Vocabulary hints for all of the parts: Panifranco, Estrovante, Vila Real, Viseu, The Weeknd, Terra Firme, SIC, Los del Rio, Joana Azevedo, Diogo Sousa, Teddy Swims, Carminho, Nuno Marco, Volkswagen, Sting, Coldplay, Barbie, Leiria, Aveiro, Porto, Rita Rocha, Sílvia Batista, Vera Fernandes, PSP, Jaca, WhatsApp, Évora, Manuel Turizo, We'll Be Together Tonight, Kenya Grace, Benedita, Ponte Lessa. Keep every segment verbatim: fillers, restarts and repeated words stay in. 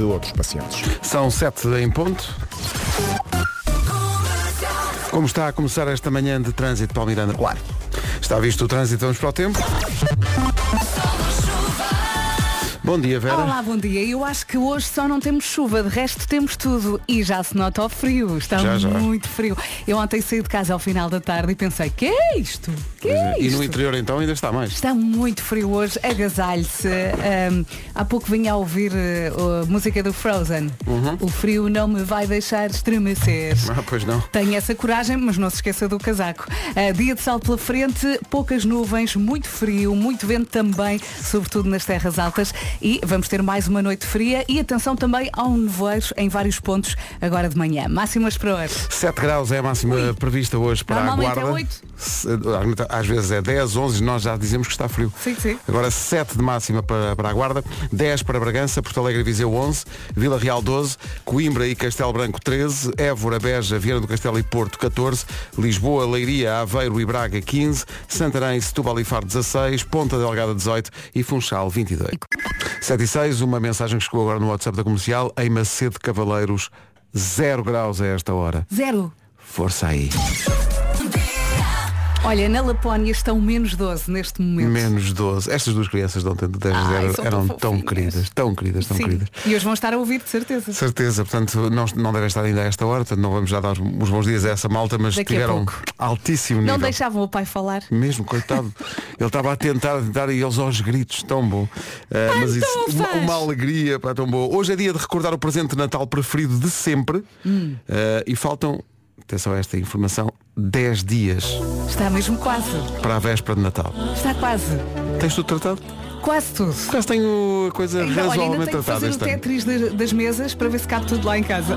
de outros pacientes. São sete em ponto. Como está a começar esta manhã de trânsito, Paulo Miranda? Claro. Está visto o trânsito, vamos para o tempo. Bom dia, Vera. Olá, bom dia. Eu acho que hoje só não temos chuva, de resto temos tudo. E já se nota o frio, está já, já. muito frio. Eu ontem saí de casa ao final da tarde e pensei, que é isto? Que é isto? E no interior então ainda está mais. Está muito frio hoje, agasalhe-se. Um, há pouco vinha a ouvir uh, a música do Frozen. Uhum. O frio não me vai deixar estremecer. Ah, pois não. Tenho essa coragem, mas não se esqueça do casaco. Uh, dia de sol pela frente, poucas nuvens, muito frio, muito vento também, sobretudo nas terras altas. E vamos ter mais uma noite fria e atenção também ao nevoeiro em vários pontos agora de manhã. Máximas para hoje. sete graus é a máxima Ui. prevista hoje para a Guarda. É oito. Às vezes é dez, onze, nós já dizemos que está frio. Sim, sim. Agora sete de máxima para, para a Guarda, dez para Bragança, Portalegre e Viseu onze, Vila Real doze, Coimbra e Castelo Branco treze, Évora, Beja, Viana do Castelo e Porto catorze, Lisboa, Leiria, Aveiro e Braga quinze, Santarém, Setúbal e Faro dezasseis, Ponta Delgada dezoito e Funchal vinte e dois. sete e seis, uma mensagem que chegou agora no WhatsApp da Comercial. Em Macedo Cavaleiros, zero graus a esta hora. Zero. Força aí. Olha, na Lapónia estão menos doze neste momento. Menos doze. Estas duas crianças de ontem de dez Ai, eram, eram tão, tão queridas, tão queridas, tão Sim. queridas. E hoje vão estar a ouvir, de certeza. Certeza, portanto, não, não devem estar ainda a esta hora, portanto não vamos já dar os bons dias a essa malta, mas daqui tiveram altíssimo nível. Não deixavam o pai falar. Mesmo, coitado. Ele estava a tentar, a tentar e eles aos gritos, tão bom. Uh, pai, mas isso, uma, uma alegria, pá, tão boa. Hoje é dia de recordar o presente de Natal preferido de sempre hum. uh, e faltam, atenção a esta informação, dez dias. Está mesmo quase. Para a véspera de Natal. Está quase. Tens tudo tratado? Quase tudo. Quase tenho a coisa então, razoavelmente tratada. Ainda tenho que fazer o Tetris de, das mesas para ver se cabe tudo lá em casa.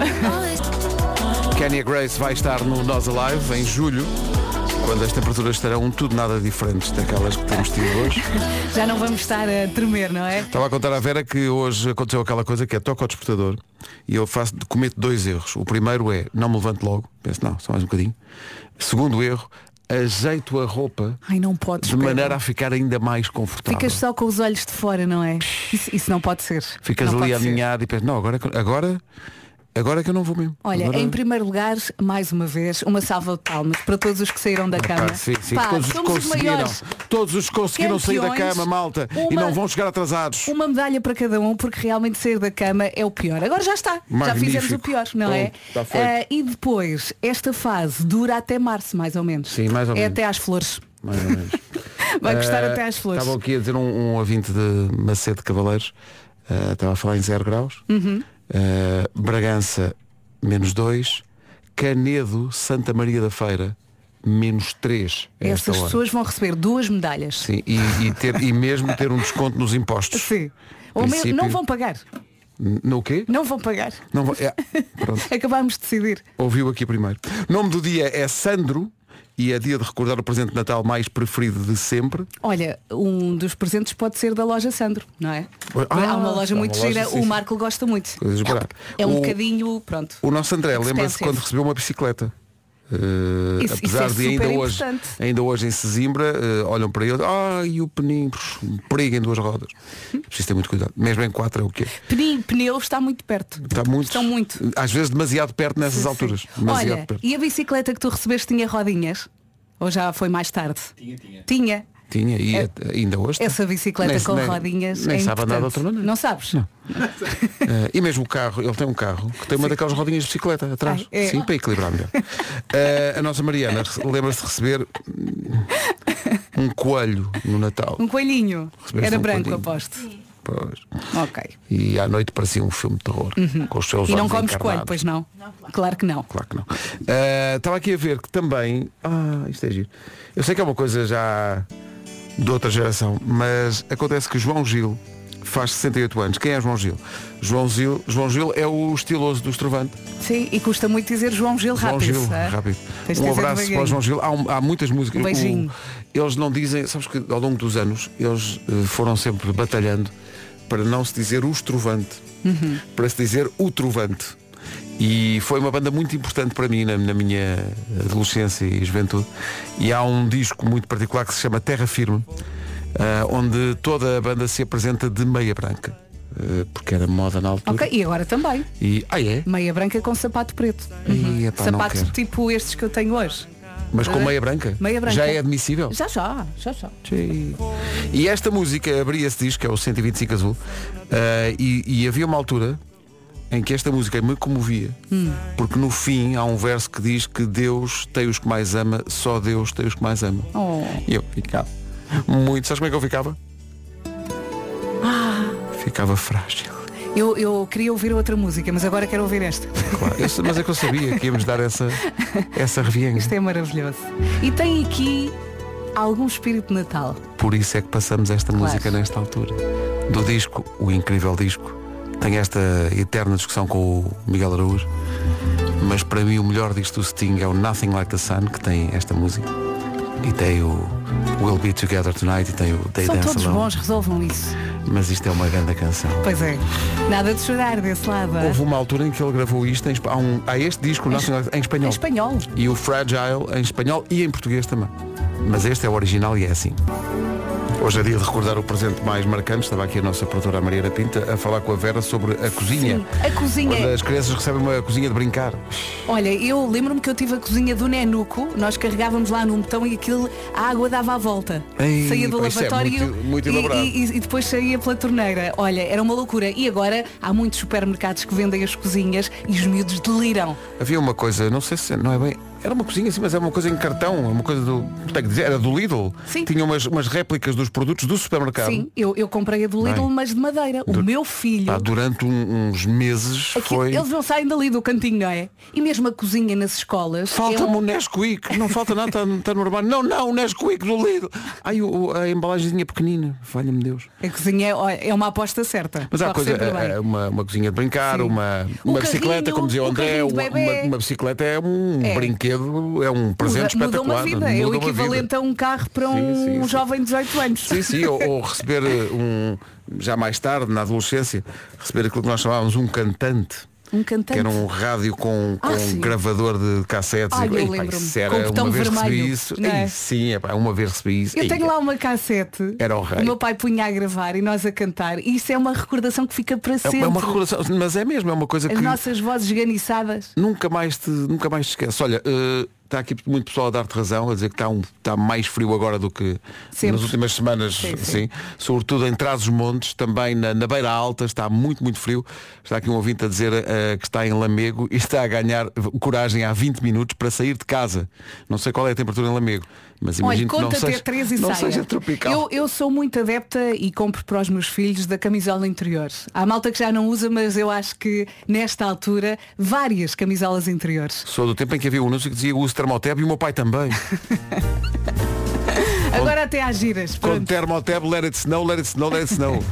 Kenya Grace vai estar no Nós Alive em julho, quando as temperaturas estarão um tudo nada diferentes daquelas que temos tido hoje. Já não vamos estar a tremer, não é? Estava a contar à Vera que hoje aconteceu aquela coisa que é toca ao despertador e eu faço, cometo dois erros. O primeiro é, não me levanto logo, penso, não, só mais um bocadinho. Segundo erro, ajeito a roupa. Ai, não podes, de maneira Pedro. A ficar ainda mais confortável. Ficas só com os olhos de fora, não é? Isso, isso não pode ser. Ficas não ali alinhado e pensas, não, agora... agora Agora é que eu não vou mesmo. Olha, agora... em primeiro lugar, mais uma vez, uma salva de palmas para todos os que saíram da cama. Ah, sim, sim. Pá, todos os que conseguiram. Os todos os que conseguiram campeões, sair da cama, malta. Uma, e não vão chegar atrasados. Uma medalha para cada um, porque realmente sair da cama é o pior. Agora já está. Magnífico. Já fizemos o pior, não Bom, é? Está feito. Uh, e depois, esta fase dura até março, mais ou menos. Sim, mais ou menos. É até às flores. Mais ou menos. Vai custar uh, até às flores. Estava aqui a dizer um, um ouvinte de Macedo Cavaleiros. Uh, estava a falar em zero graus. Uhum. Uh, Bragança menos dois, Canedo, Santa Maria da Feira menos três. Essas pessoas vão receber duas medalhas. Sim, e, e, ter, e mesmo ter um desconto nos impostos. Sim. Ou mesmo não vão pagar. No quê? Não vão pagar. Não vão, é, acabámos de decidir. Ouviu aqui primeiro. O nome do dia é Sandro. E é dia de recordar o presente de Natal mais preferido de sempre. Olha, um dos presentes pode ser da loja Sandro, não é? Ah, há uma loja muito uma gira, loja, o Marco gosta muito. É, é um o, bocadinho, pronto. O nosso André lembra-se quando recebeu uma bicicleta. Uh, isso, apesar isso é de ainda hoje, ainda hoje em Sesimbra, uh, olham para ele, ah, e o peninho, perigo em duas rodas. Hum? Preciso ter muito cuidado. Mesmo em quatro é o quê? Peninho, pneu está muito perto. Está muito, estão muito. Às vezes demasiado perto nessas sim, alturas. Sim. Demasiado Olha, perto. E a bicicleta que tu recebeste tinha rodinhas? Ou já foi mais tarde? Tinha, tinha. Tinha. Tinha, e é, ainda hoje. Tá? Essa bicicleta nem, com nem, rodinhas. Nem é sabe andar de outra maneira. Não sabes? Não. Não. Uh, e mesmo o carro, ele tem um carro que tem uma Sim. daquelas rodinhas de bicicleta atrás. Ai, é. Sim, para equilibrar melhor. Uh, a nossa Mariana lembra-se de receber um coelho no Natal. Um coelhinho. Recebeste Era um branco, coelhinho. Aposto. Pois. Ok. E à noite parecia um filme de terror. Uhum. Com os seus e não comes coelho, pois não? Não claro. claro que não. Claro que não. Uh, estava aqui a ver que também. Ah, isto é giro. Eu sei que é uma coisa já. De outra geração, mas acontece que João Gil faz sessenta e oito anos. Quem é João Gil? João Gil, João Gil é o estiloso do Estrovante. Sim, e custa muito dizer João Gil rápido. João Gil, é? rápido. Um abraço para o João Gil. Há, um, há muitas músicas. Um beijinho. O, eles não dizem, sabes que ao longo dos anos eles uh, foram sempre batalhando para não se dizer o Estrovante, uhum. para se dizer o Trovante. E foi uma banda muito importante para mim na, na minha adolescência e juventude. E há um disco muito particular que se chama Terra Firme, uh, onde toda a banda se apresenta de meia branca. porque era moda na altura. Ok, e agora também. E, ah, é? Meia branca com sapato preto. Uhum. E, epá, sapatos tipo estes que eu tenho hoje. Mas com meia branca? Meia branca. Já é admissível? Já, já, já, já. E esta música abria-se disco, que é o cento e vinte e cinco Azul, uh, e, e havia uma altura em que esta música me comovia, hum. porque no fim há um verso que diz que Deus tem os que mais ama, só Deus tem os que mais ama. Oh. E eu ficava muito, sabes como é que eu ficava? Ah. Ficava frágil. Eu, eu queria ouvir outra música, mas agora quero ouvir esta. Claro, eu, mas é que eu sabia que íamos dar essa, essa revienga. Isto é maravilhoso. E tem aqui algum espírito de Natal. Por isso é que passamos esta claro. música nesta altura. Do disco, o incrível disco. Tenho esta eterna discussão com o Miguel Araújo, mas para mim o melhor disto do Sting é o Nothing Like the Sun, que tem esta música. E tem o We'll Be Together Tonight e tem o They Dance Alone. São todos bons, resolvam isso. Mas isto é uma grande canção. Pois é, nada de chorar desse lado. Houve uma altura em que ele gravou isto em, há, um, há este disco em, nacional, em espanhol. Em espanhol. E o Fragile em espanhol e em português também. Mas este é o original e é assim. Hoje é dia de recordar o presente mais marcante. Estava aqui a nossa produtora Maria Pinta a falar com a Vera sobre a cozinha. Sim, a cozinha. Quando as crianças recebem uma cozinha de brincar. Olha, eu lembro-me que eu tive a cozinha do Nenuco. Nós carregávamos lá num botão e aquilo, a água dava a volta. Ei, saía do lavatório é muito, muito elaborado. E, e, e depois saía pela torneira. Olha, era uma loucura. E agora há muitos supermercados que vendem as cozinhas e os miúdos deliram. Havia uma coisa, não sei se não é bem... Era uma cozinha assim, mas era uma coisa em cartão, uma coisa do, tenho que dizer, era do Lidl. Sim. Tinha umas, umas réplicas dos produtos do supermercado. Sim, eu, eu comprei a do Lidl, bem, mas de madeira. O du- meu filho... Pá, durante um, uns meses aqui, foi... Eles não saem dali do cantinho, não é? E mesmo a cozinha nas escolas... Falta-me é um... o Nesquik, não falta nada, está, está no armário. Não, não, o Nesquik do Lidl. Ai, o, a embalagenzinha pequenina, valha-me Deus. A cozinha é, é uma aposta certa. Mas há coisa, uma, uma cozinha de brincar, sim, uma, uma bicicleta, como dizia o André, uma, uma, uma bicicleta é um é. brinquedo. É um presente muda, espetacular. Muda uma vida. É o equivalente a um carro para um, sim, sim, sim, jovem de dezoito anos. Sim, sim, ou, ou receber um, já mais tarde, na adolescência, receber aquilo que nós chamávamos um cantante. Um cantante. Que era um rádio com, com ah, um gravador de cassetes. Ai, e, eu lembro-me. Isso era, com uma vez vermelho, recebi isso. É? Ei, sim, epá, uma vez recebi isso. Eu ei, tenho lá uma cassete. Era o rei. O meu pai punha a gravar e nós a cantar. E isso é uma recordação que fica para sempre. É uma recordação, mas é mesmo, é uma coisa As que... As nossas vozes esganiçadas. Nunca mais te, nunca mais te esqueces. Olha... Uh... Está aqui muito pessoal a dar-te razão, a dizer que está, um, está mais frio agora do que sempre, nas últimas semanas, sim, sim. Sim. Sobretudo em Trás-os-Montes, também na, na Beira Alta, está muito, muito frio. Está aqui um ouvinte a dizer uh, que está em Lamego e está a ganhar coragem há vinte minutos para sair de casa. Não sei qual é a temperatura em Lamego, mas imagino que não seja, e não seja tropical. Eu, eu sou muito adepta e compro para os meus filhos da camisola interior. Há malta que já não usa, mas eu acho que nesta altura, várias camisolas interiores. Sou do tempo em que havia um anúncio que dizia uso termoteb e o meu pai também. Agora com, até às giras. Pronto. Com termoteb, let it snow, let it snow, let it snow.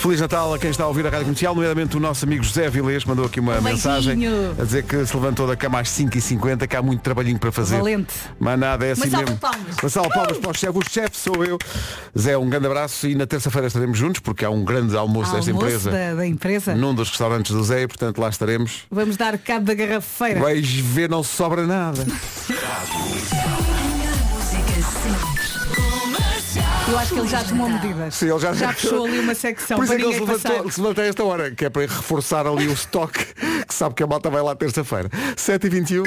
Feliz Natal a quem está a ouvir a Rádio Comercial, nomeadamente o nosso amigo José Vilês, mandou aqui uma um mensagem a dizer que se levantou da cama às cinco e cinquenta, que há muito trabalhinho para fazer. Valente. Mas nada, é assim mas mesmo. Mas salve palmas para o chefe, o chefe sou eu. Zé, um grande abraço e na terça-feira estaremos juntos, porque há um grande almoço, almoço desta empresa. Da, da empresa. Num dos restaurantes do Zé, e portanto lá estaremos. Vamos dar cabo da garrafeira. Vais ver, não sobra nada. Eu acho que ele já tomou medidas. Sim, ele já... já fechou ali uma secção. Por isso para que ele levantou, se levantou a esta hora, que é para reforçar ali o estoque, que sabe que a malta vai lá terça-feira. sete e vinte e um.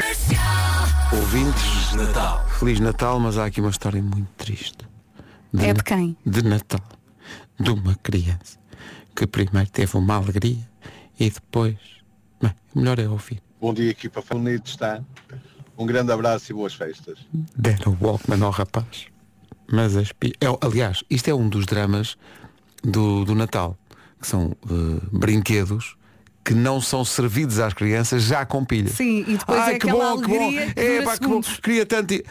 Ouvintes, Feliz Natal. Feliz Natal, mas há aqui uma história muito triste. De, é de quem? De Natal. De uma criança que primeiro teve uma alegria e depois... Bem, melhor é ouvir. Bom dia, equipa. Bonito está. Um grande abraço e boas festas. Deram o Walkman ao rapaz. Mas as pi... é, aliás, isto é um dos dramas do, do Natal, que são uh, brinquedos que não são servidos às crianças já com pilhas. Sim, e depois ai, é que aquela bom, que bom. É, pá, que bom. Queria tanto...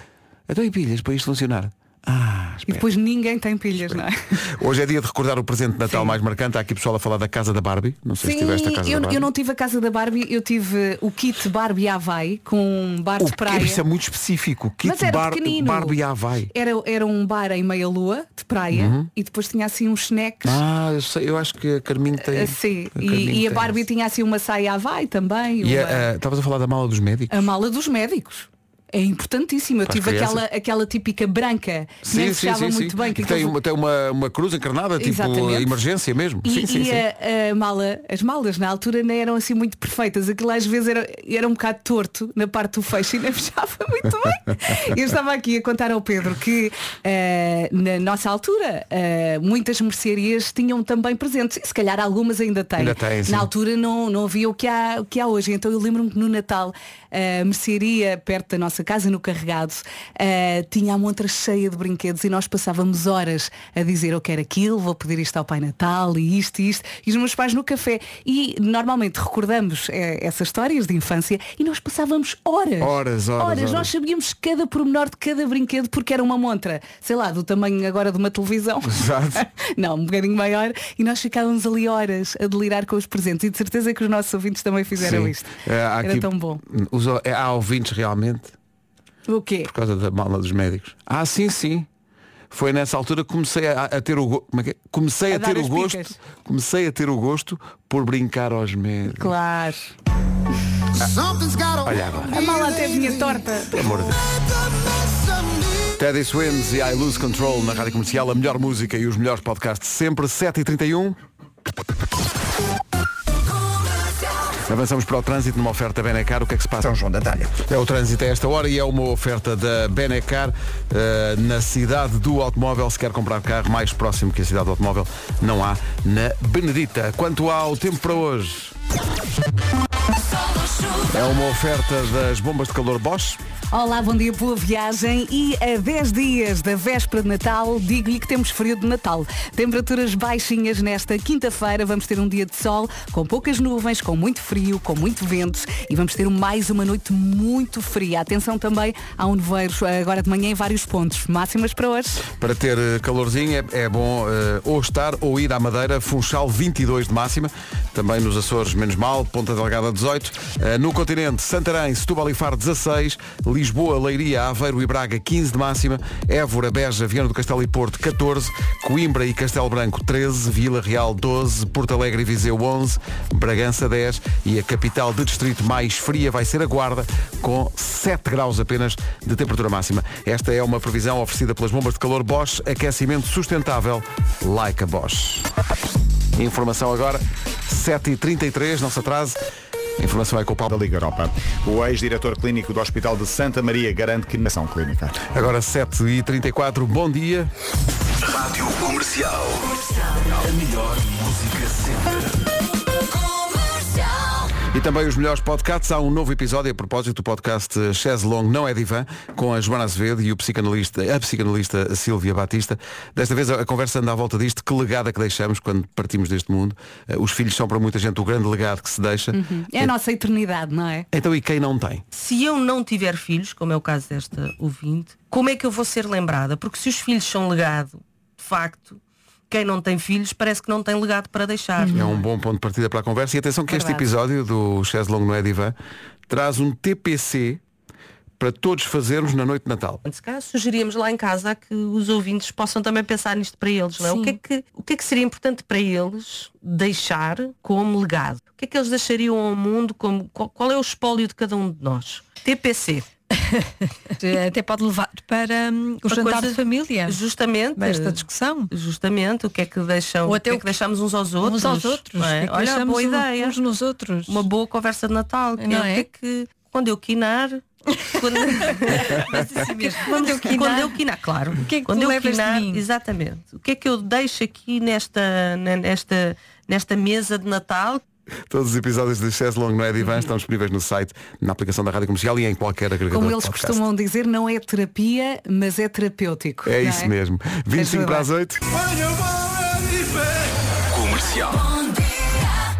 Então e pilhas para isto funcionar? Ah, e depois ninguém tem pilhas, espera, não é? Hoje é dia de recordar o presente de Natal, sim, mais marcante. Há aqui pessoal a falar da casa da Barbie. Não sei, sim, se tiveste a casa eu, da Barbie. Eu não tive a casa da Barbie, eu tive o kit Barbie Havaí com um bar de praia. Isso é muito específico, o kit bar, Barbie Havaí. Era, era um bar em meia-lua de praia, uhum, e depois tinha assim uns snacks. Ah, eu, sei, eu acho que a Carminho tem. Uh, sim, a Carminho e, tem e a Barbie esse. Tinha assim uma saia Havaí também. E uma... a, a, estavas a falar da mala dos médicos? A mala dos médicos. é importantíssimo. Eu para tive aquela, aquela típica branca, sim, nem sim, sim, muito sim. bem que tem, aquele... uma, tem uma, uma cruz encarnada, tipo exatamente. Emergência mesmo. E, sim, e sim, a, sim. A mala, as malas na altura não eram assim muito perfeitas. Aquilo às vezes era, era um bocado torto na parte do fecho e não fechava muito bem. Eu estava aqui a contar ao Pedro que uh, na nossa altura uh, muitas mercearias tinham também presentes e se calhar algumas ainda têm. Ainda tem, na altura não, não havia o que, há, o que há hoje. Então eu lembro-me que no Natal a mercearia perto da nossa casa, no Carregado, uh, tinha a montra cheia de brinquedos e nós passávamos horas a dizer eu quero aquilo, vou pedir isto ao Pai Natal e isto e isto, e os meus pais no café. E normalmente recordamos é, essas histórias de infância e nós passávamos horas, horas, horas, horas. horas. Nós sabíamos cada pormenor de cada brinquedo porque era uma montra, sei lá, do tamanho agora de uma televisão. Exato. Não, um bocadinho maior, e nós ficávamos ali horas a delirar com os presentes e de certeza que os nossos ouvintes também fizeram Sim. isto. É, Era aqui, tão bom. Os, há ouvintes realmente? O quê? Por causa da mala dos médicos. Ah, sim, sim. Foi nessa altura que comecei a, a ter o, como é que é? Comecei a, a ter o gosto. Picas. Comecei a ter o gosto por brincar aos médicos. Claro. Ah, olha agora. A mala até vinha torta. Pelo amor de Deus. Teddy Swims e I Lose Control na Rádio Comercial. A melhor música e os melhores podcasts sempre. sete e trinta e um. Avançamos para o trânsito numa oferta Benecar. O que é que se passa? São João da Talha. É o trânsito a esta hora e é uma oferta da Benecar uh, na cidade do automóvel. Se quer comprar carro mais próximo que a cidade do automóvel, não há na Benedita. Quanto ao tempo para hoje, é uma oferta das bombas de calor Bosch. Olá, bom dia, boa viagem. E a dez dias da véspera de Natal, digo-lhe que temos frio de Natal. Temperaturas baixinhas nesta quinta-feira. Vamos ter um dia de sol, com poucas nuvens, com muito frio, com muito vento. E vamos ter mais uma noite muito fria. Atenção também ao nevoeiro agora de manhã em vários pontos. Máximas para hoje. Para ter calorzinho é bom uh, ou estar ou ir à Madeira. Funchal vinte e dois de máxima. Também nos Açores, menos mal. Ponta Delgada dezoito. Uh, no continente, Santarém, Setúbal e Faro dezasseis. Lisboa, Leiria, Aveiro e Braga quinze de máxima, Évora, Beja, Viana do Castelo e Porto catorze, Coimbra e Castelo Branco treze, Vila Real doze, Portalegre e Viseu onze, Bragança dez e a capital de distrito mais fria vai ser a Guarda, com sete graus apenas de temperatura máxima. Esta é uma previsão oferecida pelas bombas de calor Bosch, aquecimento sustentável like a Bosch. Informação agora, sete e trinta e três, não se atrase. A informação é com o Paulo da Liga Europa. O ex-diretor clínico do Hospital de Santa Maria garante que nação clínica. Agora sete e trinta e quatro, bom dia. Rádio Comercial. A melhor música sempre. E também os melhores podcasts. Há um novo episódio a propósito do podcast Chaise Longue Não É Divã, com a Joana Azevedo e o psicanalista, a psicanalista Sílvia Batista. Desta vez a conversa anda à volta disto. Que legado é que deixamos quando partimos deste mundo? Os filhos são para muita gente o grande legado que se deixa. Uhum. É a nossa eternidade, não é? Então e quem não tem? Se eu não tiver filhos, como é o caso desta ouvinte, como é que eu vou ser lembrada? Porque se os filhos são legado, de facto... Quem não tem filhos parece que não tem legado para deixar. É um bom ponto de partida para a conversa. E atenção que Verdade. Este episódio do Chaise Longue Não É Divã traz um T P C para todos fazermos na noite de Natal. Se calhar sugeríamos lá em casa que os ouvintes possam também pensar nisto para eles. Não é? O, que é que, o que é que seria importante para eles deixar como legado? O que é que eles deixariam ao mundo? Como, qual, qual é o espólio de cada um de nós? T P C. Até pode levar para um, o para jantar coisas, de família. Justamente. Esta discussão. Justamente. O que é que deixam, ou até o que, é que deixamos uns aos outros. Uns aos outros. É? É olha, boa ideia. Uns nos outros. Uma boa conversa de Natal. Que não é? É? Que, quando eu quinar... Quando, assim mesmo, quando, eu quinar, quando eu quinar, claro. O que é que quando eu quinar, exatamente. O que é que eu deixo aqui nesta, nesta, nesta mesa de Natal? Todos os episódios de Chaise Longue Não É Divã estão disponíveis no site, na aplicação da Rádio Comercial e em qualquer agregador. Como eles podcast. Costumam dizer, não é terapia, mas é terapêutico. É isso é? mesmo. vinte e cinco para as oito. Comercial.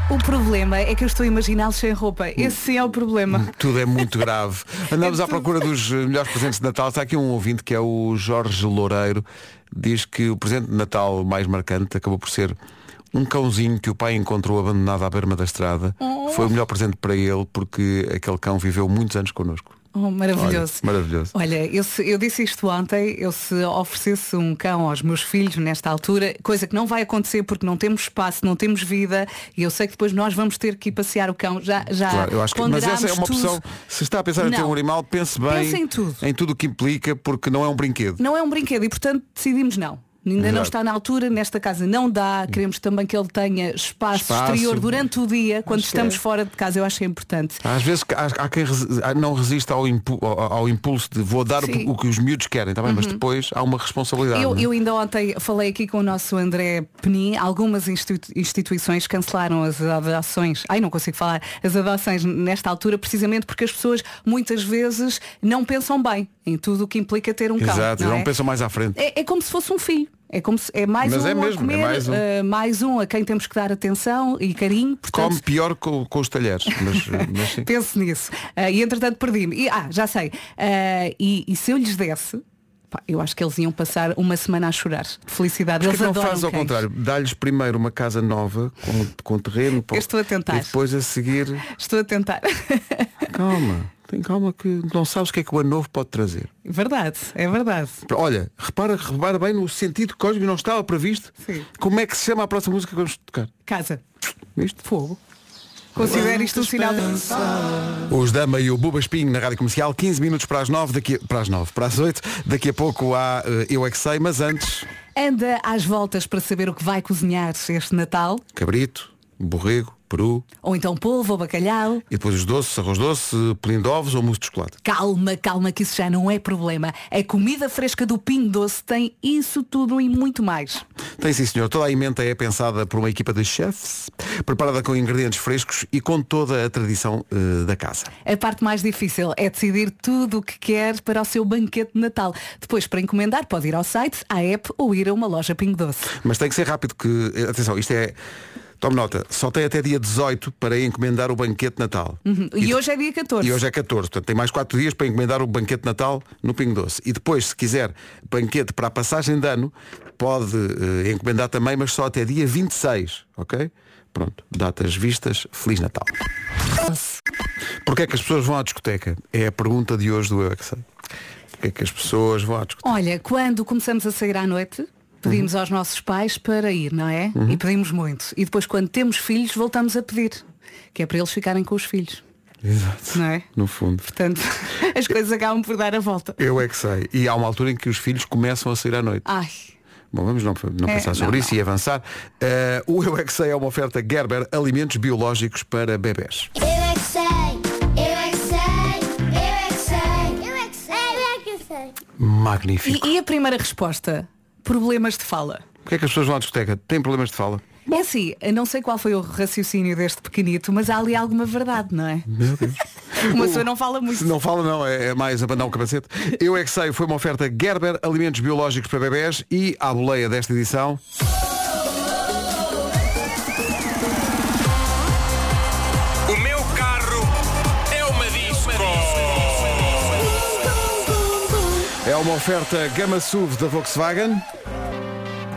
O problema é que eu estou a imaginá-los sem roupa. Esse sim é o problema. Tudo é muito grave. Andamos é à procura dos melhores presentes de Natal. Está aqui um ouvinte que é o Jorge Loureiro. Diz que o presente de Natal mais marcante acabou por ser... um cãozinho que o pai encontrou abandonado à berma da estrada. Oh. Foi o melhor presente para ele porque aquele cão viveu muitos anos connosco. Oh, maravilhoso. Olha, maravilhoso. Olha, eu, eu disse isto ontem, eu se oferecesse um cão aos meus filhos nesta altura, coisa que não vai acontecer porque não temos espaço, não temos vida, e eu sei que depois nós vamos ter que ir passear o cão. Já, já claro, eu acho que, mas essa é uma opção. Tudo. Se está a pensar em ter um animal, pense bem, pense em tudo. Em tudo o que implica, porque não é um brinquedo. Não é um brinquedo e, portanto, decidimos não. Ainda Exato. Não está na altura, nesta casa não dá. Queremos também que ele tenha espaço, espaço exterior durante o dia, quando estamos é. fora de casa. Eu acho que é importante. Às vezes há, há quem não resiste ao, impu, ao, ao impulso de vou dar o, o que os miúdos querem, tá bem? Uhum. Mas depois há uma responsabilidade. Eu, eu ainda ontem falei aqui com o nosso André Penin. Algumas institu- instituições cancelaram as adoções. Ai, não consigo falar. As adoções nesta altura, precisamente porque as pessoas muitas vezes não pensam bem em tudo o que implica ter um cão. Exato, não, não é? Pensam mais à frente. É, é como se fosse um filho. É como se, é mais Mas um é mesmo, a comer, é mais, um. Uh, mais um a quem temos que dar atenção e carinho. Portanto... Come pior com, com os talheres. Mas, mas sim. Pense nisso. Uh, e entretanto perdi-me. E, ah, já sei. Uh, e, e se eu lhes desse, pá, eu acho que eles iam passar uma semana a chorar. Felicidade. Eles adoram. Não faz ao contrário. Dá-lhes primeiro uma casa nova com, com terreno. Pô, eu estou a tentar. E depois a seguir. Estou a tentar. Calma. Tem calma que não sabes o que é que o ano novo pode trazer. Verdade, é verdade. Olha, repara, repara bem no sentido cósmico, não estava previsto. Sim. Como é que se chama a próxima música que vamos tocar? Casa. Viste? Fogo. Considero isto um sinal de... Os Dama e o Buba Espinho na Rádio Comercial. quinze minutos para as nove, daqui a... para as nove, para as oito. Daqui a pouco há uh, Eu É Que Sei, mas antes... Anda às voltas para saber o que vai cozinhar este Natal. Cabrito, borrego, peru. Ou então polvo ou bacalhau. E depois os doces, arroz doce, pudim de ovos ou mousse de chocolate. Calma, calma, que isso já não é problema. A comida fresca do Pingo Doce tem isso tudo e muito mais. Tem sim, senhor. Toda a emenda é pensada por uma equipa de chefs, preparada com ingredientes frescos e com toda a tradição uh, da casa. A parte mais difícil é decidir tudo o que quer para o seu banquete de Natal. Depois, para encomendar, pode ir ao site, à app ou ir a uma loja Pingo Doce. Mas tem que ser rápido, que, atenção, isto é... Tome nota, só tem até dia dezoito para encomendar o banquete de Natal. Uhum. E, e hoje é dia catorze. E hoje é catorze, portanto tem mais quatro dias para encomendar o banquete de Natal no Pingo Doce. E depois, se quiser banquete para a passagem de ano, pode uh, encomendar também, mas só até dia vinte e seis, ok? Pronto, datas vistas, Feliz Natal. Porquê é que as pessoas vão à discoteca? É a pergunta de hoje do Eu É Que Sei. Porquê é que as pessoas vão à discoteca? Olha, quando começamos a sair à noite... Pedimos uhum. aos nossos pais para ir, não é? Uhum. E pedimos muito. E depois, quando temos filhos, voltamos a pedir. Que é para eles ficarem com os filhos. Exato. Não é? No fundo. Portanto, as coisas acabam por dar a volta. Eu é que sei. E há uma altura em que os filhos começam a sair à noite. Ai. Bom, vamos não, não é, pensar sobre não, isso não. e avançar. Uh, o Eu É Que Sei é uma oferta Gerber, alimentos biológicos para bebés. Eu é que sei. Eu é que sei. Eu é que sei. Eu é que sei. Magnífico. E, e a primeira resposta? Problemas de fala. Porquê é que as pessoas vão à discoteca? Têm problemas de fala? É assim, eu não sei qual foi o raciocínio deste pequenito, mas há ali alguma verdade, não é? Meu Deus. Uma pessoa não fala muito. Não fala não, é mais abanar o capacete. Eu É Que Sei foi uma oferta Gerber, alimentos biológicos para bebés, e à boleia desta edição... É uma oferta Gama S U V da Volkswagen.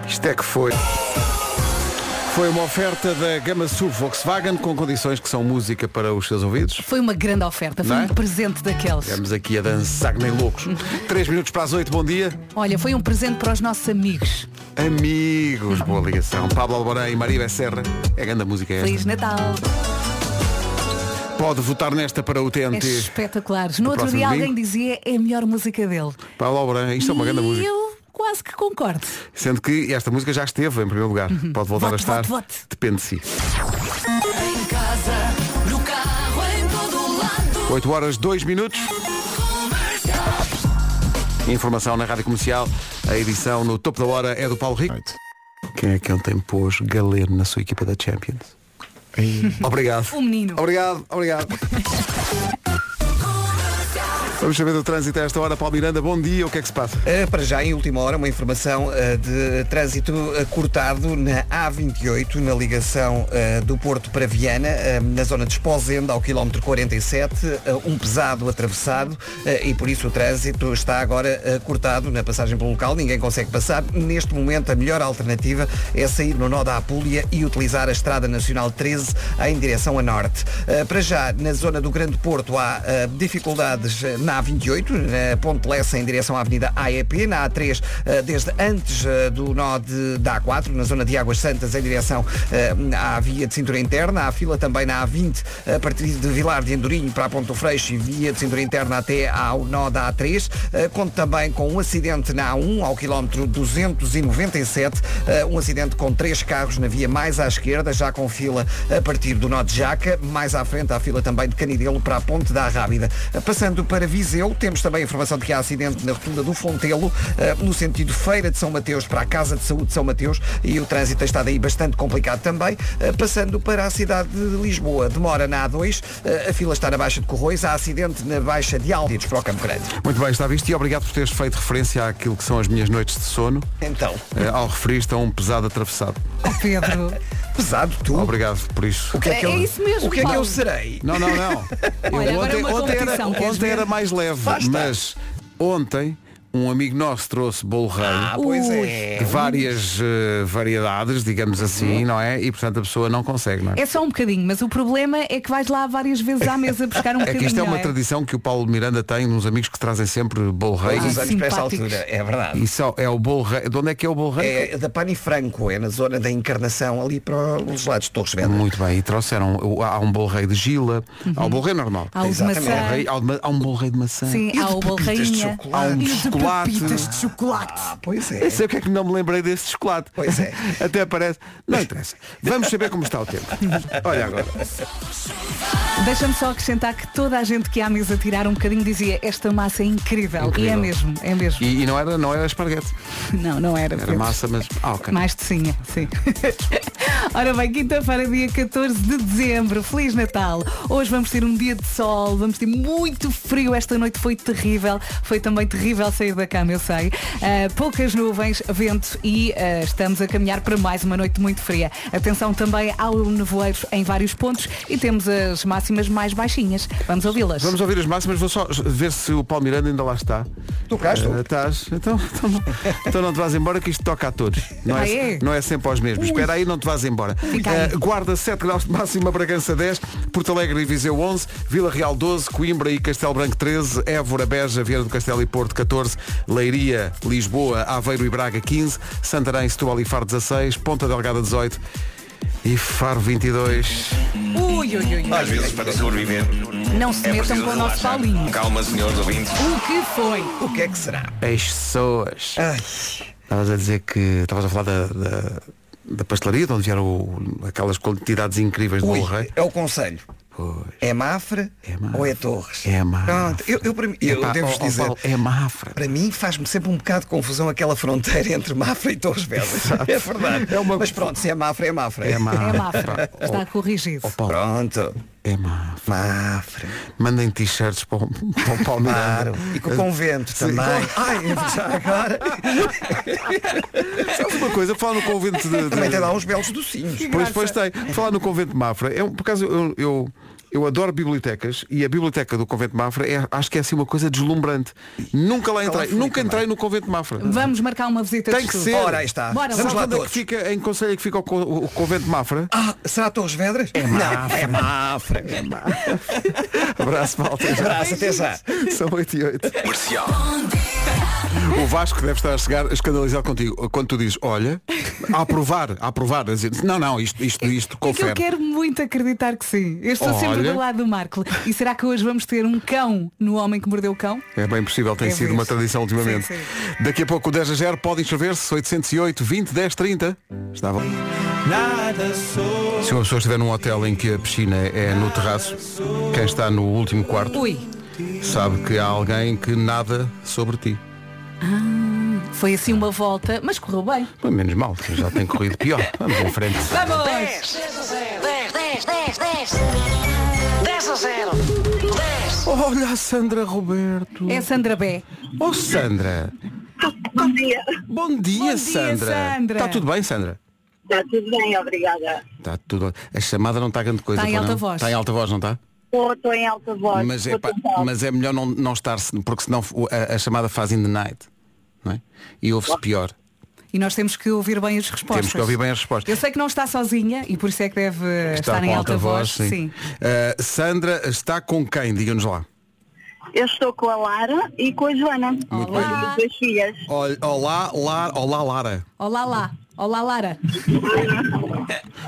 Isto é que foi. Foi uma oferta da Gama S U V Volkswagen, com condições que são música para os seus ouvidos. Foi uma grande oferta, foi é? um presente daqueles. Estamos aqui a dançar nem loucos. Três minutos para as oito, bom dia. Olha, foi um presente para os nossos amigos. Amigos, boa ligação. Pablo Alborã e Maria Becerra. É grande a música esta. Feliz Natal. Pode votar nesta para o T N T. É espetacular. No outro dia domingo. Alguém dizia é a melhor música dele. Paulo Alborã, isto e é uma grande eu música. Eu quase que concordo. Sendo que esta música já esteve em primeiro lugar. Uhum. Pode voltar vote, a estar. Vote, vote. Depende de si. Em casa, no carro, em todo lado. oito horas, dois minutos. Informação na Rádio Comercial. A edição no topo da hora é do Paulo Rico. Quem é que ontem pôs Galeno na sua equipa da Champions? Obrigado. Um menino. Obrigado, obrigado. Vamos saber do trânsito a esta hora. Paulo Miranda, bom dia. O que é que se passa? Uh, para já, em última hora, uma informação uh, de trânsito uh, cortado na A vinte e oito, na ligação uh, do Porto para Viana, uh, na zona de Esposenda, ao quilómetro quarenta e sete, uh, um pesado atravessado, uh, e por isso o trânsito está agora uh, cortado na passagem pelo local. Ninguém consegue passar. Neste momento, a melhor alternativa é sair no nó da Apúlia e utilizar a Estrada Nacional treze em direção a norte. Uh, para já, na zona do Grande Porto, há uh, dificuldades na A vinte e oito, na Ponte Lessa em direção à Avenida A E P, na A três desde antes do nó de, da A quatro, na zona de Águas Santas em direção à via de cintura interna. Há fila também na A vinte a partir de Vilar de Andorinho para a Ponte do Freixo e via de cintura interna até ao nó da A três. Conto também com um acidente na A um ao quilómetro duzentos e noventa e sete, um acidente com três carros na via mais à esquerda, já com fila a partir do nó de Jaca. Mais à frente há fila também de Canidelo para a Ponte da Rábida. Passando para Viseu, temos também a informação de que há acidente na rotunda do Fontelo, no sentido Feira de São Mateus para a Casa de Saúde de São Mateus, e o trânsito está daí bastante complicado também. Passando para a cidade de Lisboa, demora na A dois, a fila está na Baixa de Corroios, há acidente na Baixa de Aldidos para o Campo Grande. Muito bem, está visto, e obrigado por teres feito referência àquilo que são as minhas noites de sono. Então, ao referir-te a um pesado atravessado. Oh, Pedro. Pesado, tu? Obrigado por isso. O que é, que eu, é isso mesmo, o que é que eu serei? Não, não, não. Olha, ontem ontem, era, ontem era mais leve, Basta. mas ontem um amigo nosso trouxe bolo rei ah, pois é. de várias uh, variedades, digamos assim, não é? E portanto a pessoa não consegue, não é? É só um bocadinho, mas o problema é que vais lá várias vezes à mesa buscar um bocadinho. É que isto é uma é? tradição que o Paulo Miranda tem, uns amigos que trazem sempre bolo rei. Ah, ah, para essa altura, é verdade. E só é o bolo rei. De onde é que é o bolo rei? É da Panifranco, é na zona da Encarnação, ali para os lados de Torres Vedras. Muito bem, e trouxeram, há um bolo rei de gila, uhum. há um bolo rei normal. Há, Exatamente. Maçã. Rei, há, uma, há um bolo rei de maçã. Sim, e há o bolo rei de chocolate. Pepitas de chocolate. Ah, pois é. Eu sei o que é que não me lembrei desse chocolate. Pois é. Até parece. Não interessa. Vamos saber como está o tempo. Olha agora. Deixa-me só acrescentar que toda a gente que à mesa tirar um bocadinho dizia esta massa é incrível. incrível. E é mesmo, é mesmo. E, e não era, não era esparguete. Não, não era. Era massa, mas... Ah, okay. Mais tecinha, sim. Ora bem, quinta-feira, dia catorze de dezembro. Feliz Natal. Hoje vamos ter um dia de sol, vamos ter muito frio. Esta noite foi terrível. Foi também terrível sair da cama, eu sei. Uh, poucas nuvens, vento e uh, estamos a caminhar para mais uma noite muito fria. Atenção também ao nevoeiro em vários pontos e temos as máximas mais baixinhas. Vamos ouvi-las. Vamos ouvir as máximas. Vou só ver se o Paulo Miranda ainda lá está. Tu cá uh, estás? Então, então, então não te vás embora que isto toca a todos. Não é, é? não é sempre aos mesmos. Ui. Espera aí, não te vás embora. Uh, Guarda sete graus de máxima, Bragança dez, Portalegre e Viseu onze, Vila Real doze, Coimbra e Castelo Branco treze, Évora, Beja, Viana do Castelo e Porto catorze, Leiria, Lisboa, Aveiro e Braga quinze, Santarém, Setúbal e Faro dezasseis, Ponta Delgada dezoito e Faro vinte e dois. Ui, ui, ui, ui. Às vezes para sobreviver não se é metam com o nosso Paulinho. Calma, senhores ouvintes. O que foi? O que é que será? As pessoas. Estavas a dizer que... Estavas a falar da... da... da pastelaria, de onde vieram o, aquelas quantidades incríveis de bolo rei. É o conselho. Pois. É Mafra, é Mafra ou é Torres? É Mafra. Pronto, eu, eu, para mim, eu Epá, devo oh, dizer, Paulo, é Mafra. Para mim faz-me sempre um bocado de confusão aquela fronteira entre Mafra e Torres Vedras. É verdade. É uma... Mas pronto, se é Mafra, é Mafra. É Mafra. É Mafra. Está corrigido. Oh, pronto. É Mafra. Mafra. Mandem t-shirts para o, para o Paulo Miranda. Claro. E com o convento Sim. também. Ai, já agora. Sabe uma coisa, falar no convento de, de... Também tem lá uns belos docinhos. Pois, pois tem. Falar no convento de Mafra. Eu, por acaso, eu, eu, eu adoro bibliotecas e a biblioteca do convento de Mafra é, acho que é assim uma coisa deslumbrante. Nunca lá entrei. Lá Nunca também. entrei no convento de Mafra. Vamos marcar uma visita. Tem que ser. Ora, aí está. Bora, vamos lá. Que fica, em Conselho que fica o, co o convento de Mafra. Ah, será Torres Vedras? É Mafra. É Mafra. É Abraço, malta. Abraço, até já. São oito e oito. Comercial. O Vasco deve estar a chegar a escandalizar contigo. Quando tu dizes, olha, a aprovar, a aprovar. A dizer, não, não, isto, isto, isto, confere. É que eu quero muito acreditar que sim. Eu estou olha. sempre do lado do Marco. E será que hoje vamos ter um cão no Homem que Mordeu o Cão? É bem possível, tem é sido isso. uma tradição ultimamente. Sim, sim. Daqui a pouco o dez a zero pode inscrever-se. oito zero oito, vinte, dez, trinta. Está bom. Nada sou. Se uma pessoa estiver num hotel em que a piscina é no terraço, quem está no último quarto Ui. sabe que há alguém que nada sobre ti. Ah, foi assim uma volta, mas correu bem. Bem, menos mal, já tem corrido pior. Vamos em frente. Vamos! dez, dez a zero. dez, dez, dez, dez. dez a zero. dez. Olha a Sandra Roberto. É Sandra B. Oh, Sandra. Tá, tá... Bom dia. Bom dia, Sandra. Está tudo bem, Sandra? Está tudo bem, obrigada. Está tudo. A chamada não está grande coisa. Está em alta não? voz. Está em alta voz, não está? Estou em alta voz. Mas é, pá, mas é melhor não, não estar, porque senão a, a chamada faz in the night. Não é? E ouve-se pior. E nós temos que ouvir bem as respostas. Temos que ouvir bem as respostas. Eu sei que não está sozinha e por isso é que deve está estar em alta, alta voz. voz sim. Sim. Uh, Sandra, está com quem? Diga-nos lá. Eu estou com a Lara e com a Joana. Muito olá. Bem. Filhas. Olá, Lara. Olá, Lara. Olá, lá. Olá, Lara.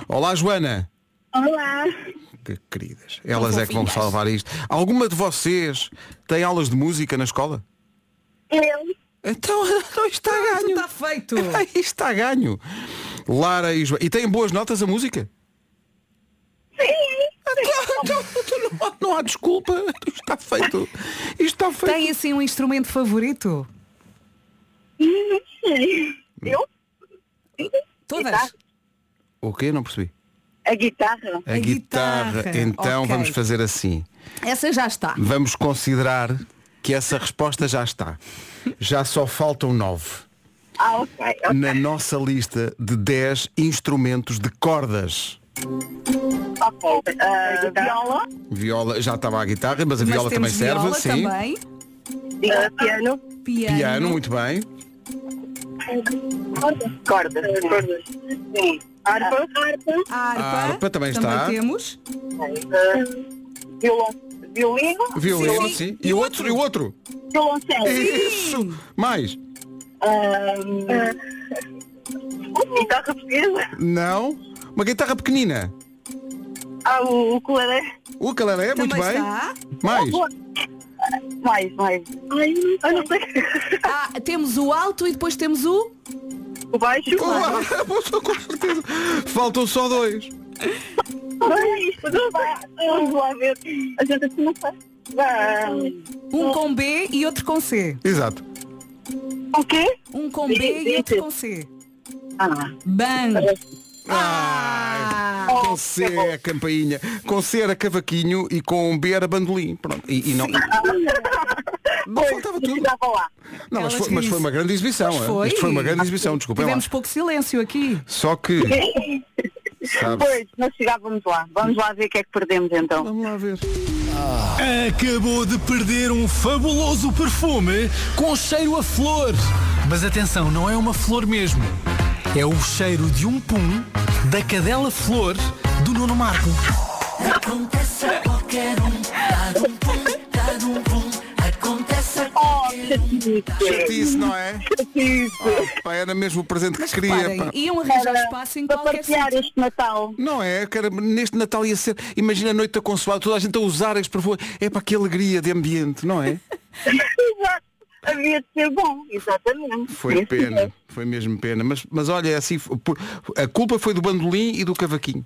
Olá, Joana. Olá. Que queridas. Elas é que vão salvar isto. Alguma de vocês tem aulas de música na escola? Eu. Então, então isto está a ganho. Está feito. Isto está a ganho. Lara e Joana. E têm boas notas a música? Sim. Então, então, não, há, não há desculpa. Isto está feito. Isto está feito. Tem assim um instrumento favorito? Não sei. Eu? Todas. O quê? Não percebi. A guitarra. A, a guitarra. guitarra. Então okay. Vamos fazer assim. Essa já está. Vamos considerar que essa resposta já está. Já só faltam nove. Ah, okay, okay. Na nossa lista de dez instrumentos de cordas. Ok. Uh, viola. Viola. Já estava a guitarra, mas a mas viola também serve. Viola sim. Também. Uh, piano. piano. Piano, muito bem. Cordas. Cordas. Cordas. Sim. Harpa. Harpa. Harpa também, também está. Temos. Uh, violão. Violino. Violino, sim. sim. E o outro? E o outro? Violoncelo. Isso. Sim. Mais. Um, uh, guitarra pequena. Não. Uma guitarra pequenina. Ah, o ukulele. O ukulele, muito bem. Está. Mais. Mais, mais. Ai, não sei. Ah, temos o alto e depois temos o... O baixo. O baixo. Com certeza. Faltam só dois. Um com B e outro com C. Exato. O quê? Um com B e outro com C. Ah. Bang. Ah, ah. Com C é a campainha. Com C era cavaquinho e com B era bandolim. Pronto. E, e não... Bom, faltava tudo. Não, mas foi, mas foi uma grande exibição. Foi. Isto foi uma grande exibição, desculpa. Tivemos lá pouco silêncio aqui. Só que... Sabes? Pois, nós chegávamos lá. Vamos lá ver o que é que perdemos então. Vamos lá ver. Ah. Acabou de perder um fabuloso perfume com cheiro a flor. Mas atenção, não é uma flor mesmo. É o cheiro de um pum da cadela flor do Nuno Marco. Acontece a qualquer um. Dar um pum, dar um pum. Acontece a qualquer um. Chatice, não é? Oh, pá, era mesmo o presente mas que queria. Reparem, pá. Iam arranjar era espaço em para partilhar sítio. Este Natal. Não é? Cara, neste Natal ia ser. Imagina a noite da Consoada, toda a gente a usar este perfume. É para que alegria de ambiente, não é? Exato. Havia de ser bom, exatamente. Foi pena, foi mesmo pena. Mas, mas olha, assim, por, a culpa foi do bandolim e do cavaquinho.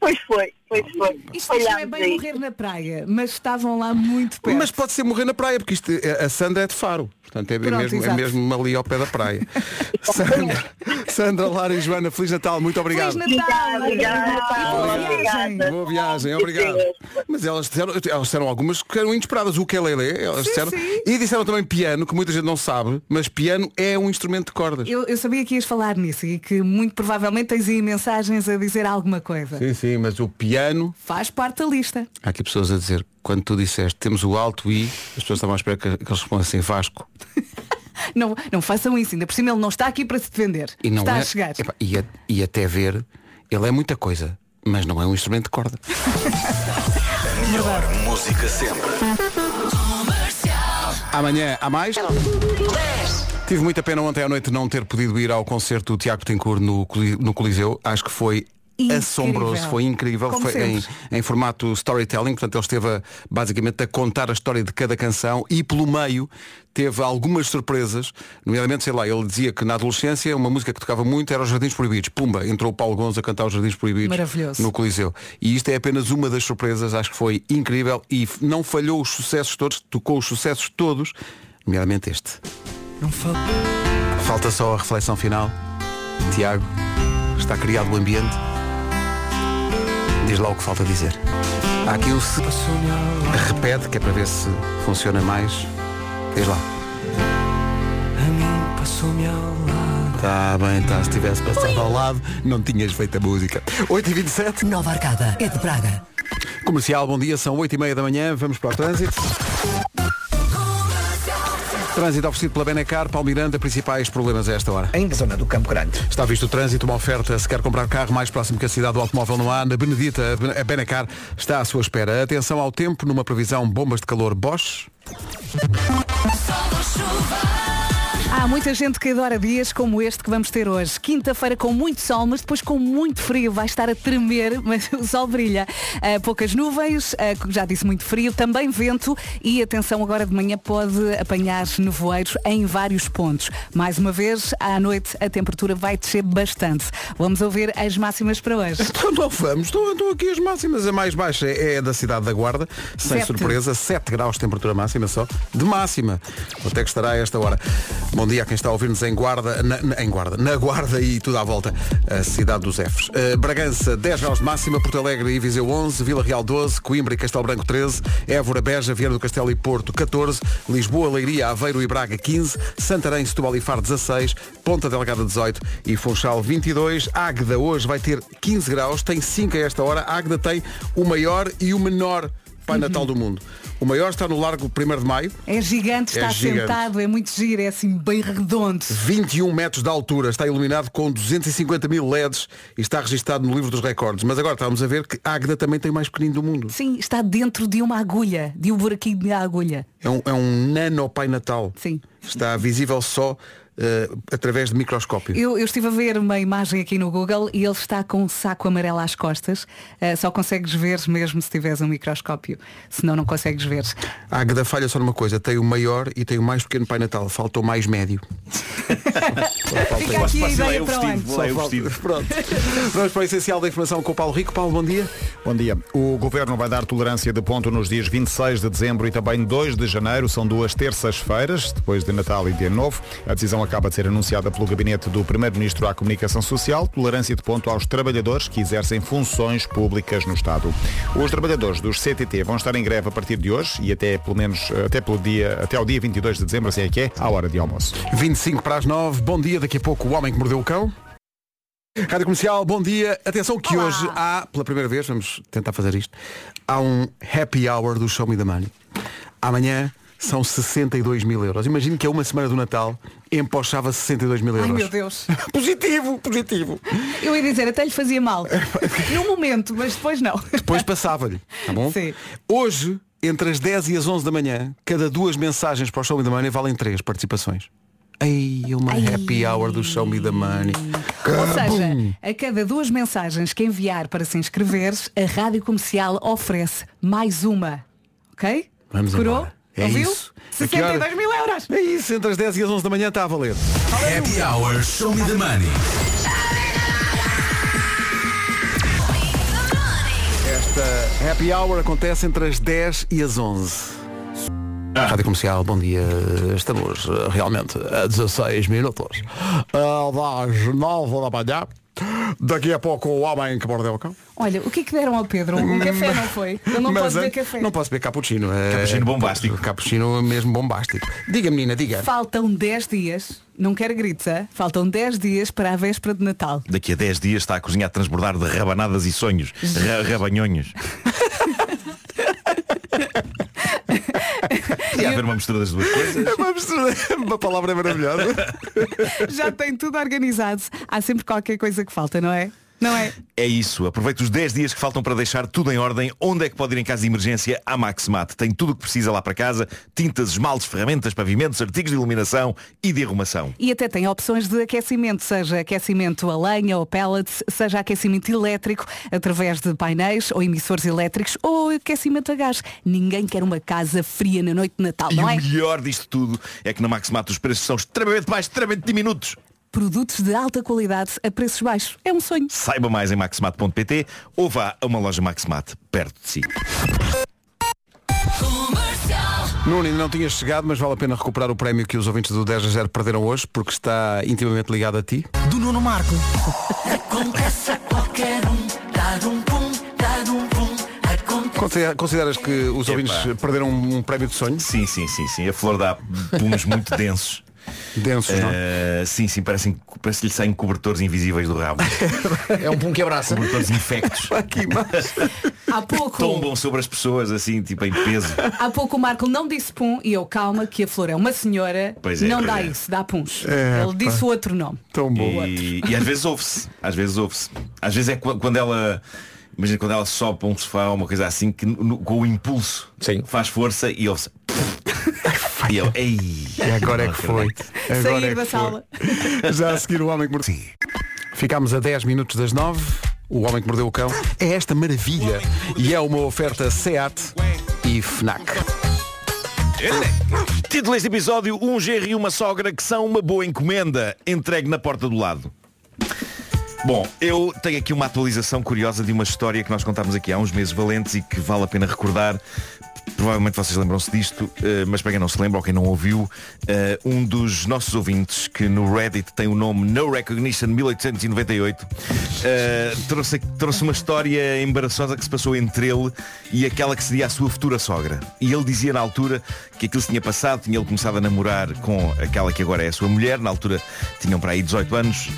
Pois foi, pois foi. Isto não é bem morrer na praia, mas estavam lá muito perto. Mas pode ser morrer na praia, porque isto, a Sandra é de Faro. Portanto, é, pronto, mesmo, é mesmo ali ao pé da praia. Sandra, Sandra, Lara e Joana, Feliz Natal, muito obrigado. Feliz Natal, obrigado. Boa viagem, obrigado. Mas elas disseram, elas disseram algumas que eram inesperadas. O que é lelê, elas disseram. Sim, sim. E disseram também piano, que muita gente não sabe, mas piano é um instrumento de cordas. Eu, eu sabia que ias falar nisso e que muito provavelmente tens aí mensagens a dizer alguma coisa. Sim, sim, mas o piano faz parte da lista. Há aqui pessoas a dizer, quando tu disseste temos o alto e as pessoas estavam à espera que, que eles respondam assim, Vasco. Não, não façam isso, ainda por cima ele não está aqui para se defender. E não está é, a chegar. Epa, e, a, e até ver, ele é muita coisa, mas não é um instrumento de corda. A melhor música sempre. Amanhã há mais. Tive muita pena ontem à noite não ter podido ir ao concerto do Tiago Tincourt no, no Coliseu. Acho que foi incrível. Assombroso, foi incrível. Como foi em, em formato storytelling, portanto ele esteve a, basicamente a contar a história de cada canção e pelo meio teve algumas surpresas, nomeadamente, sei lá, ele dizia que na adolescência uma música que tocava muito era Os Jardins Proibidos. Pumba, entrou o Paulo Gonzo a cantar Os Jardins Proibidos no Coliseu. E isto é apenas uma das surpresas, acho que foi incrível e não falhou os sucessos todos, tocou os sucessos todos, nomeadamente este. Não falta. Falta só a reflexão final. Tiago, está criado o ambiente. Diz lá o que falta dizer. Há aqui o se... Repete, que é para ver se funciona mais. Diz lá. Está bem, tá. Se tivesse passado Oi. ao lado, não tinhas feito a música. oito e vinte e sete. Nova Arcada, é de Braga. Comercial, bom dia, são oito e meia da manhã. Vamos para o trânsito. Trânsito oferecido pela Benecar. Paulo Miranda, principais problemas a esta hora. Em zona do Campo Grande. Está visto o trânsito, uma oferta. Se quer comprar carro, mais próximo que a cidade do automóvel não há. Na Benedita, a Benecar está à sua espera. Atenção ao tempo, numa previsão bombas de calor Bosch. Há muita gente que adora dias como este que vamos ter hoje. Quinta-feira com muito sol, mas depois com muito frio. Vai estar a tremer, mas o sol brilha. Uh, poucas nuvens, uh, já disse, muito frio, também vento. E atenção, agora de manhã pode apanhar nevoeiros em vários pontos. Mais uma vez, à noite a temperatura vai descer bastante. Vamos ouvir as máximas para hoje. Então, não vamos, estou, estou aqui as máximas. A mais baixa é da cidade da Guarda, sem sete. Surpresa, sete graus de temperatura máxima só. De máxima, até que estará a esta hora. Bom dia a quem está a ouvir-nos em Guarda, na, na, em Guarda, na Guarda e tudo à volta, a cidade dos Fs. Uh, Bragança, dez graus de máxima, Portalegre e Viseu onze, Vila Real doze, Coimbra e Castelo Branco treze, Évora, Beja, Viana do Castelo e Porto catorze, Lisboa, Leiria, Aveiro e Braga quinze, Santarém, Setúbal e Faro dezasseis, Ponta Delgada dezoito e Funchal vinte e dois. Águeda hoje vai ter quinze graus, tem cinco a esta hora. Águeda tem o maior e o menor Pai uhum. Natal do mundo. O maior está no Largo primeiro de maio. É gigante, está é gigante. Sentado, é muito giro, é assim bem redondo. vinte e um metros de altura, está iluminado com duzentos e cinquenta mil L E Ds e está registado no livro dos recordes. Mas agora estávamos a ver que Águeda também tem o mais pequenino do mundo. Sim, está dentro de uma agulha, de um buraquinho de agulha. É um, é um nano Pai Natal. Sim. Está visível só... Uh, através de microscópio. Eu, eu estive a ver uma imagem aqui no Google e ele está com um saco amarelo às costas. Uh, só consegues ver mesmo se tiveres um microscópio. Senão não consegues ver. A Águeda falha só numa coisa. Tem o maior e tem o mais pequeno Pai Natal. Falta o mais médio. Fica aqui a ideia para onde. Vamos para o essencial da informação com o Paulo Rico. Paulo, bom dia. Bom dia. O Governo vai dar tolerância de ponto nos dias vinte e seis de dezembro e também dois de janeiro. São duas terças-feiras, depois de Natal e de Ano Novo. A decisão acaba de ser anunciada pelo gabinete do Primeiro-Ministro à Comunicação Social, tolerância de ponto aos trabalhadores que exercem funções públicas no Estado. Os trabalhadores dos C T T vão estar em greve a partir de hoje e até pelo menos até pelo dia, até ao dia vinte e dois de dezembro, assim é que é, à hora de almoço. vinte e cinco para as nove, bom dia, daqui a pouco o homem que mordeu o cão. Rádio Comercial, bom dia. Atenção que Olá. Hoje há, pela primeira vez, vamos tentar fazer isto, há um happy hour do Show Me the Money. Amanhã são sessenta e dois mil euros. Imagino que a uma semana do Natal empochava sessenta e dois mil euros. Ai, meu Deus. Positivo, positivo. Eu ia dizer, até lhe fazia mal. Num momento, mas depois não. Depois passava-lhe, tá bom? Sim. Hoje, entre as dez e as onze da manhã, cada duas mensagens para o Show Me the Money valem três participações. Ai, uma Ai. happy hour do Show Me the Money. Ou seja, a cada duas mensagens que enviar para se inscrever, a Rádio Comercial oferece mais uma. Ok? Vamos Curou? Embora. É Ouviu? Isso. sessenta e dois mil euros. É isso, entre as dez e as onze da manhã está a valer. Valeu. Happy Hour, Show Me the Money. Esta Happy Hour acontece entre as dez e as onze. Ah. Rádio Comercial, bom dia. Estamos realmente a dezasseis minutos. Das nove da manhã. Daqui a pouco o homem que mordeu o cão. Olha, o que é que deram ao Pedro? Um café, não foi? Eu não posso beber café. Não posso beber cappuccino. Cappuccino bombástico. Cappuccino mesmo bombástico. Diga, menina, diga. Faltam dez dias. Não quero gritos, hã? Faltam dez dias para a véspera de Natal. Daqui a dez dias está a cozinha a transbordar de rabanadas e sonhos. Rabanhonhos. E a ver uma mistura das duas coisas. É uma mistura, uma palavra maravilhosa. Já tem tudo organizado. Há sempre qualquer coisa que falta, não é? Não é? É isso. Aproveita os dez dias que faltam para deixar tudo em ordem. Onde é que pode ir em caso de emergência? A Maxmat. Tem tudo o que precisa lá para casa. Tintas, esmaltes, ferramentas, pavimentos, artigos de iluminação e de arrumação. E até tem opções de aquecimento, seja aquecimento a lenha ou pellets, seja aquecimento elétrico através de painéis ou emissores elétricos ou aquecimento a gás. Ninguém quer uma casa fria na noite de Natal, não é? E o melhor disto tudo é que na Maxmat os preços são extremamente baixos, extremamente diminutos. Produtos de alta qualidade a preços baixos. É um sonho. Saiba mais em maxmat ponto pt ou vá a uma loja Maxmat perto de si. Nuno, ainda não tinhas chegado, mas vale a pena recuperar o prémio que os ouvintes do dez a zero perderam hoje, porque está intimamente ligado a ti. Do Nuno Marco. Acontece a qualquer um, dar um pum, dar um pum, acontece. Consideras que os ouvintes perderam um prémio de sonho? Sim, sim, sim, sim. A flor dá pumes muito densos. Densos, uh, não? Sim, sim, parece-lhe que lhe saem cobertores invisíveis do rabo. É um pum quebraça. Cobertores infectos. Aqui, mas... Há pouco... Tombam sobre as pessoas, assim, tipo em peso. Há pouco o Marco não disse pum e eu, calma, que a flor é uma senhora, pois é, não dá é. isso, dá puns. É, Ele disse pá. outro nome. Tão bom. E, e às vezes ouve-se, às vezes ouve-se. Às vezes é quando ela... Imagina quando ela sobe para um sofá ou uma coisa assim, que no, com o impulso Sim. faz força e ouve-se. E eu, ei, agora é que foi. Agora Sair é da sala. Foi. Já a seguir o Homem que Mordeu. Ficámos a dez minutos das nove. O Homem que Mordeu o Cão é esta maravilha. E é uma oferta SEAT e FNAC. Título deste episódio: Um genro e uma sogra que são uma boa encomenda. Entregue na porta do lado. Bom, eu tenho aqui uma atualização curiosa de uma história que nós contámos aqui há uns meses valentes e que vale a pena recordar. Provavelmente vocês lembram-se disto, mas para quem não se lembra ou quem não ouviu, um dos nossos ouvintes, que no Reddit tem o nome No Recognition mil oitocentos e noventa e oito, trouxe, trouxe uma história embaraçosa que se passou entre ele e aquela que seria a sua futura sogra. E ele dizia na altura que aquilo se tinha passado, tinha ele começado a namorar com aquela que agora é a sua mulher. Na altura tinham para aí dezoito anos,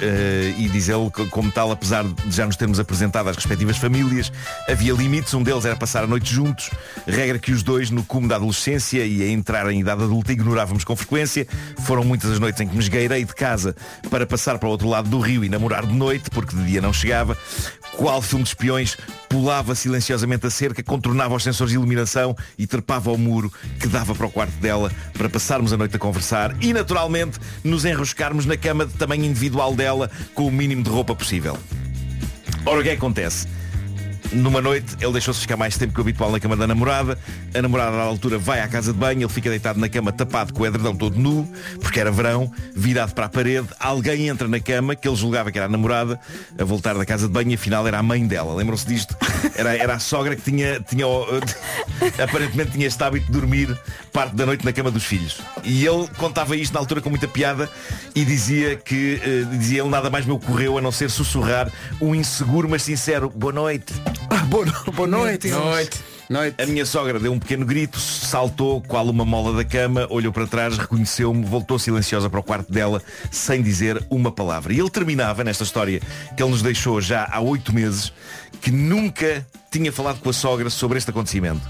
e diz ele que, como tal, apesar de já nos termos apresentado às respectivas famílias, havia limites. Um deles era passar a noite juntos, regra que os dois, no cume da adolescência e a entrar em idade adulta, ignorávamos com frequência. Foram muitas as noites em que me esgueirei de casa para passar para o outro lado do rio e namorar de noite, porque de dia não chegava. Qual filme de espiões, pulava silenciosamente a cerca, contornava os sensores de iluminação e trepava ao muro que dava para o quarto dela, para passarmos a noite a conversar e, naturalmente, nos enroscarmos na cama de tamanho individual dela, com o mínimo de roupa possível. Ora, o que é que acontece? Numa noite, ele deixou-se ficar mais tempo que o habitual na cama da namorada. A namorada, à altura, vai à casa de banho. Ele fica deitado na cama, tapado com o edredão todo nu, porque era verão, virado para a parede. Alguém entra na cama, que ele julgava que era a namorada, a voltar da casa de banho, e afinal era a mãe dela. Lembram-se disto? Era, era a sogra que tinha, tinha aparentemente tinha este hábito de dormir parte da noite na cama dos filhos. E ele contava isto na altura com muita piada, e dizia que eh, dizia ele, nada mais me ocorreu a não ser sussurrar um inseguro mas sincero boa noite. Ah, boa, boa noite. Noite. Noite. A minha sogra deu um pequeno grito, saltou qual uma mola da cama, olhou para trás, reconheceu-me, voltou silenciosa para o quarto dela, sem dizer uma palavra. E ele terminava, nesta história que ele nos deixou já há oito meses, que nunca tinha falado com a sogra sobre este acontecimento.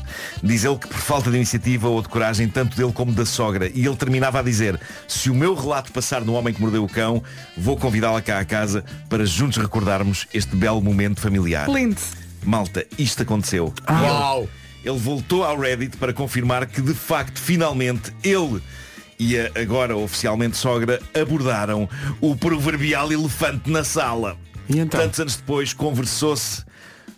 Diz ele que por falta de iniciativa ou de coragem, tanto dele como da sogra. E ele terminava a dizer: se o meu relato passar no Homem que Mordeu o Cão, vou convidá-la cá à casa para juntos recordarmos este belo momento familiar. Lindo. Malta, isto aconteceu. Uau. Ele voltou ao Reddit para confirmar que, de facto, finalmente, ele e a agora oficialmente sogra abordaram o proverbial elefante na sala. E então? Tantos anos depois, conversou-se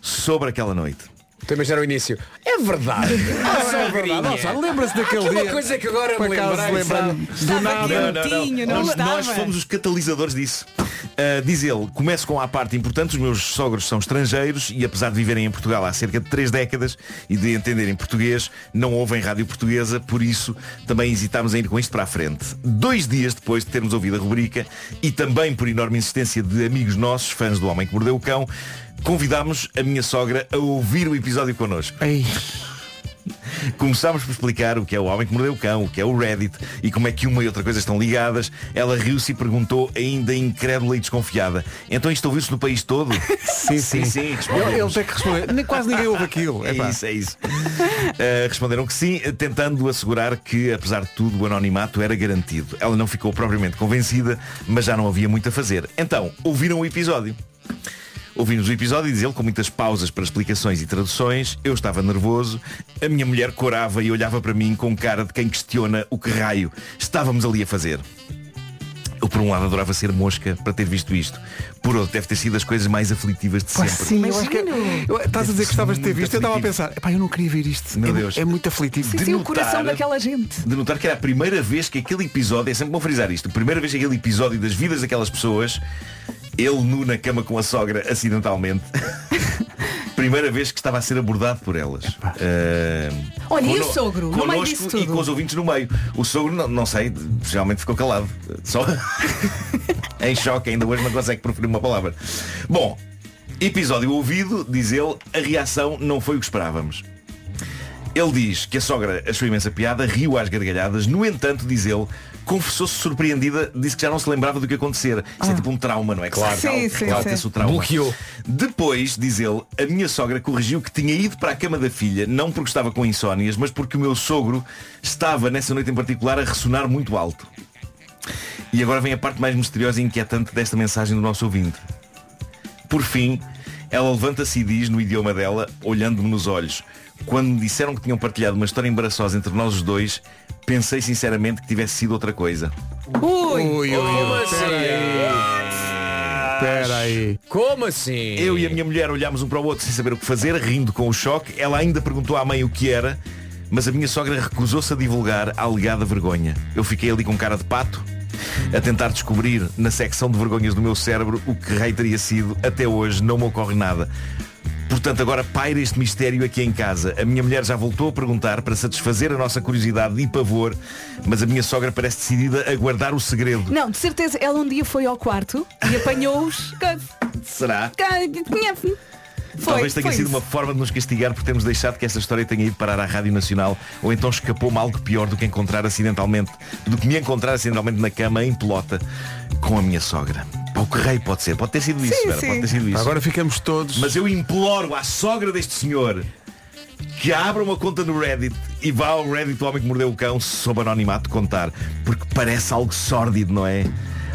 sobre aquela noite. Também já era o início. É verdade. Nossa, é verdade. Nossa, lembra-se daquele ah, dia. Uma coisa que agora para me lembrei. Do nada. Não, não, não. Não nós, nós fomos os catalisadores disso. Uh, diz ele, começo com a parte importante. Os meus sogros são estrangeiros e, apesar de viverem em Portugal há cerca de três décadas e de entenderem português, não ouvem rádio portuguesa, por isso também hesitámos em ir com isto para a frente. Dois dias depois de termos ouvido a rubrica, e também por enorme insistência de amigos nossos, fãs do Homem que Mordeu o Cão, convidámos a minha sogra a ouvir o episódio connosco. Ei. Começámos por explicar o que é o Homem que Mordeu o Cão, o que é o Reddit e como é que uma e outra coisa estão ligadas. Ela riu-se e perguntou, ainda incrédula e desconfiada: então isto ouviu-se no país todo? Sim, sim, sim, sim. Eles é que responderam. Quase ninguém ouve aquilo. É isso, é isso. Uh, responderam que sim, tentando assegurar que, apesar de tudo, o anonimato era garantido. Ela não ficou propriamente convencida, mas já não havia muito a fazer. Então, ouviram o episódio. Ouvimos o episódio, e diz ele, com muitas pausas para explicações e traduções. Eu estava nervoso. A minha mulher corava e olhava para mim com cara de quem questiona o que raio estávamos ali a fazer. Eu, por um lado, adorava ser mosca para ter visto isto. Por outro, deve ter sido das coisas mais aflitivas de sempre. Sim, eu acho que... eu, estás a dizer que gostavas de ter visto. Eu estava a pensar, epá, eu não queria ver isto. Meu Deus. É, é muito aflitivo. Sim, sim, o coração daquela gente. De notar que era a primeira vez que aquele episódio, é sempre bom frisar isto, a primeira vez que aquele episódio das vidas daquelas pessoas, ele nu na cama com a sogra, acidentalmente. Primeira vez que estava a ser abordado por elas. Uh, Olha, e o sogro? No meio disso tudo. E com os ouvintes no meio. O sogro, não, não sei, geralmente ficou calado. Só em choque, ainda hoje não consegue proferir uma palavra. Bom, episódio ouvido, diz ele, a reação não foi o que esperávamos. Ele diz que a sogra achou imensa piada, riu às gargalhadas. No entanto, diz ele, confessou-se surpreendida, disse que já não se lembrava do que acontecer. Isso ah. é tipo um trauma, não é? Claro, sim, sim, claro, sim. Tem-se o trauma. Bloqueou. Depois, diz ele, a minha sogra corrigiu que tinha ido para a cama da filha, não porque estava com insónias, mas porque o meu sogro estava, nessa noite em particular, a ressonar muito alto. E agora vem a parte mais misteriosa e inquietante desta mensagem do nosso ouvinte. Por fim, ela levanta-se e diz, no idioma dela, olhando-me nos olhos: quando me disseram que tinham partilhado uma história embaraçosa entre nós os dois, pensei sinceramente que tivesse sido outra coisa. Ui, ui, ui, ui. Espera aí. Espera aí. Como assim? Eu e a minha mulher olhámos um para o outro sem saber o que fazer, rindo com o choque. Ela ainda perguntou à mãe o que era, mas a minha sogra recusou-se a divulgar a alegada vergonha. Eu fiquei ali com cara de pato, a tentar descobrir na secção de vergonhas do meu cérebro o que rei teria sido. Até hoje não me ocorre nada. Portanto, agora paira este mistério aqui em casa. A minha mulher já voltou a perguntar para satisfazer a nossa curiosidade e pavor, mas a minha sogra parece decidida a guardar o segredo. Não, de certeza, ela um dia foi ao quarto e apanhou-os. Será? Foi, Talvez tenha sido isso. uma forma de nos castigar por termos deixado que esta história tenha ido parar à Rádio Nacional. Ou então escapou-me algo pior do que encontrar acidentalmente Do que me encontrar acidentalmente na cama em pelota com a minha sogra. O que rei pode ser, pode ter sido isso, sim, Vera, sim. Pode ter sido isso. Agora ficamos todos. Mas eu imploro à sogra deste senhor que abra uma conta no Reddit e vá ao Reddit do Homem que Mordeu o Cão sob anonimato contar, porque parece algo sórdido, não é?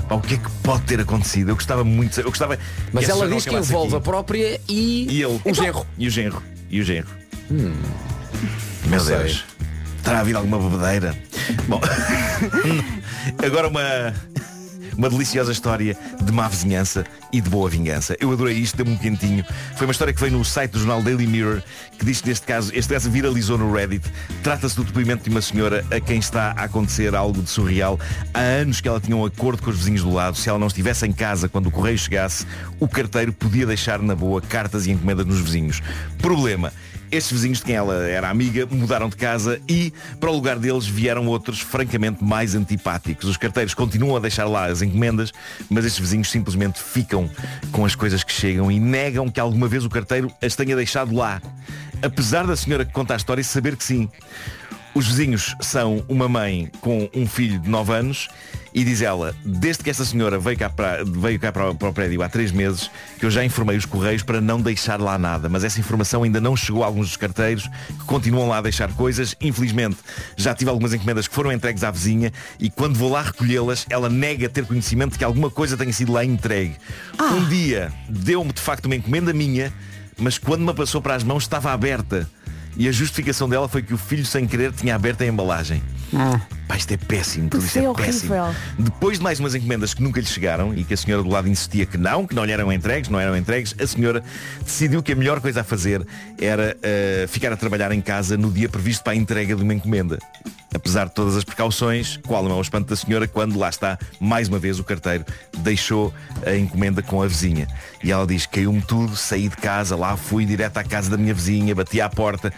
Pá, o que é que pode ter acontecido? Eu gostava muito. Eu gostava. Mas ela diz que envolve aqui a própria e, e ele. O genro. E o genro. E o genro. Hum. Meu não Deus. Sei. Terá havido alguma bobadeira? Bom. Agora uma. Uma deliciosa história de má vizinhança e de boa vingança. Eu adorei isto, deu-me um quentinho. Foi uma história que veio no site do jornal Daily Mirror, que diz que neste caso, este caso viralizou no Reddit. Trata-se do depoimento de uma senhora a quem está a acontecer algo de surreal. Há anos que ela tinha um acordo com os vizinhos do lado. Se ela não estivesse em casa quando o correio chegasse, o carteiro podia deixar na boa cartas e encomendas nos vizinhos. Problema: estes vizinhos de quem ela era amiga mudaram de casa e para o lugar deles vieram outros francamente mais antipáticos. Os carteiros continuam a deixar lá as encomendas, mas estes vizinhos simplesmente ficam com as coisas que chegam e negam que alguma vez o carteiro as tenha deixado lá, apesar da senhora que conta a história saber que sim. Os vizinhos são uma mãe com um filho de nove anos e diz ela, desde que esta senhora veio cá, para, veio cá para, para o prédio há três meses, que eu já informei os correios para não deixar lá nada, mas essa informação ainda não chegou a alguns dos carteiros, que continuam lá a deixar coisas. Infelizmente, já tive algumas encomendas que foram entregues à vizinha e quando vou lá recolhê-las, ela nega ter conhecimento de que alguma coisa tenha sido lá entregue. Ah. Um dia, deu-me de facto uma encomenda minha, mas quando me passou para as mãos estava aberta. E a justificação dela foi que o filho sem querer tinha aberto a embalagem. Ah. Pá, isto é péssimo, tudo isto é péssimo. Depois de mais umas encomendas que nunca lhe chegaram e que a senhora do lado insistia que não, que não lhe eram entregues, não eram entregues, a senhora decidiu que a melhor coisa a fazer era uh, ficar a trabalhar em casa no dia previsto para a entrega de uma encomenda. Apesar de todas as precauções, qual não é o espanto da senhora quando lá está, mais uma vez, o carteiro deixou a encomenda com a vizinha. E ela diz, caiu-me tudo, saí de casa, lá fui direto à casa da minha vizinha, bati à porta.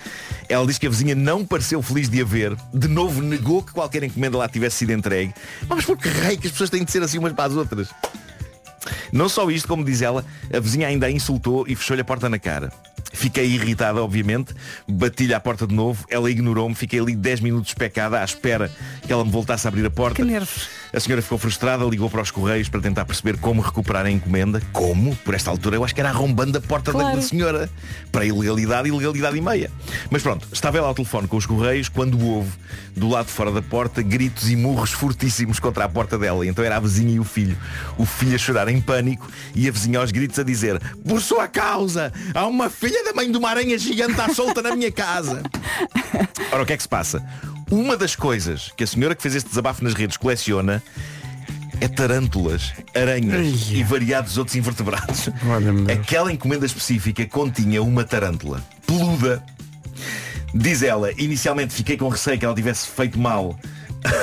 Ela diz que a vizinha não pareceu feliz de a ver, de novo negou que qualquer encomenda lá tivesse sido entregue. Mas por que rei que as pessoas têm de ser assim umas para as outras? Não só isto, como diz ela, a vizinha ainda a insultou e fechou-lhe a porta na cara. Fiquei irritada, obviamente, bati-lhe à porta de novo, ela ignorou-me, fiquei ali dez minutos pecada à espera que ela me voltasse a abrir a porta. Que nervos. A senhora ficou frustrada, ligou para os correios para tentar perceber como recuperar a encomenda. Como? Por esta altura eu acho que era arrombando a porta, claro, da senhora. Para ilegalidade, ilegalidade e meia. Mas pronto, estava ela ao telefone com os correios quando houve, do lado de fora da porta, gritos e murros fortíssimos contra a porta dela. E então era a vizinha e o filho. O filho a chorar em pânico e a vizinha aos gritos a dizer: por sua causa, há uma filha da mãe de uma aranha gigante à solta na minha casa. Ora, o que é que se passa? Uma das coisas que a senhora que fez este desabafo nas redes coleciona é tarântulas, aranhas Ia. e variados outros invertebrados. Aquela encomenda específica continha uma tarântula peluda. Diz ela, inicialmente fiquei com receio que ela tivesse feito mal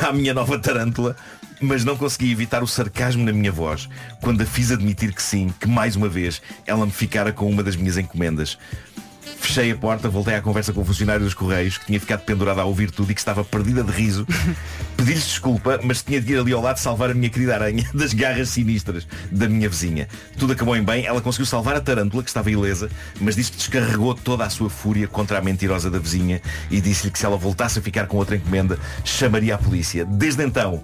à minha nova tarântula, mas não consegui evitar o sarcasmo na minha voz quando a fiz admitir que sim, que mais uma vez ela me ficara com uma das minhas encomendas. Fechei a porta, voltei à conversa com o funcionário dos Correios, que tinha ficado pendurada a ouvir tudo e que estava perdida de riso. Pedi-lhe desculpa, mas tinha de ir ali ao lado salvar a minha querida aranha das garras sinistras da minha vizinha. Tudo acabou em bem, ela conseguiu salvar a tarântula, que estava ilesa, mas disse que descarregou toda a sua fúria contra a mentirosa da vizinha e disse-lhe que se ela voltasse a ficar com outra encomenda, chamaria a polícia. Desde então,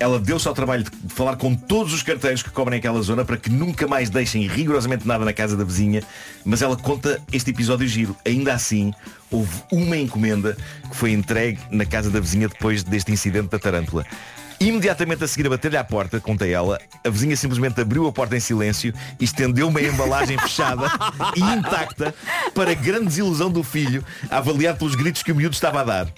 ela deu-se ao trabalho de falar com todos os carteiros que cobrem aquela zona para que nunca mais deixem rigorosamente nada na casa da vizinha, mas ela conta este episódio giro. Ainda assim, houve uma encomenda que foi entregue na casa da vizinha depois deste incidente da tarântula. Imediatamente a seguir a bater-lhe à porta, conta ela, a vizinha simplesmente abriu a porta em silêncio e estendeu uma embalagem fechada e intacta, para a grande desilusão do filho, avaliado pelos gritos que o miúdo estava a dar.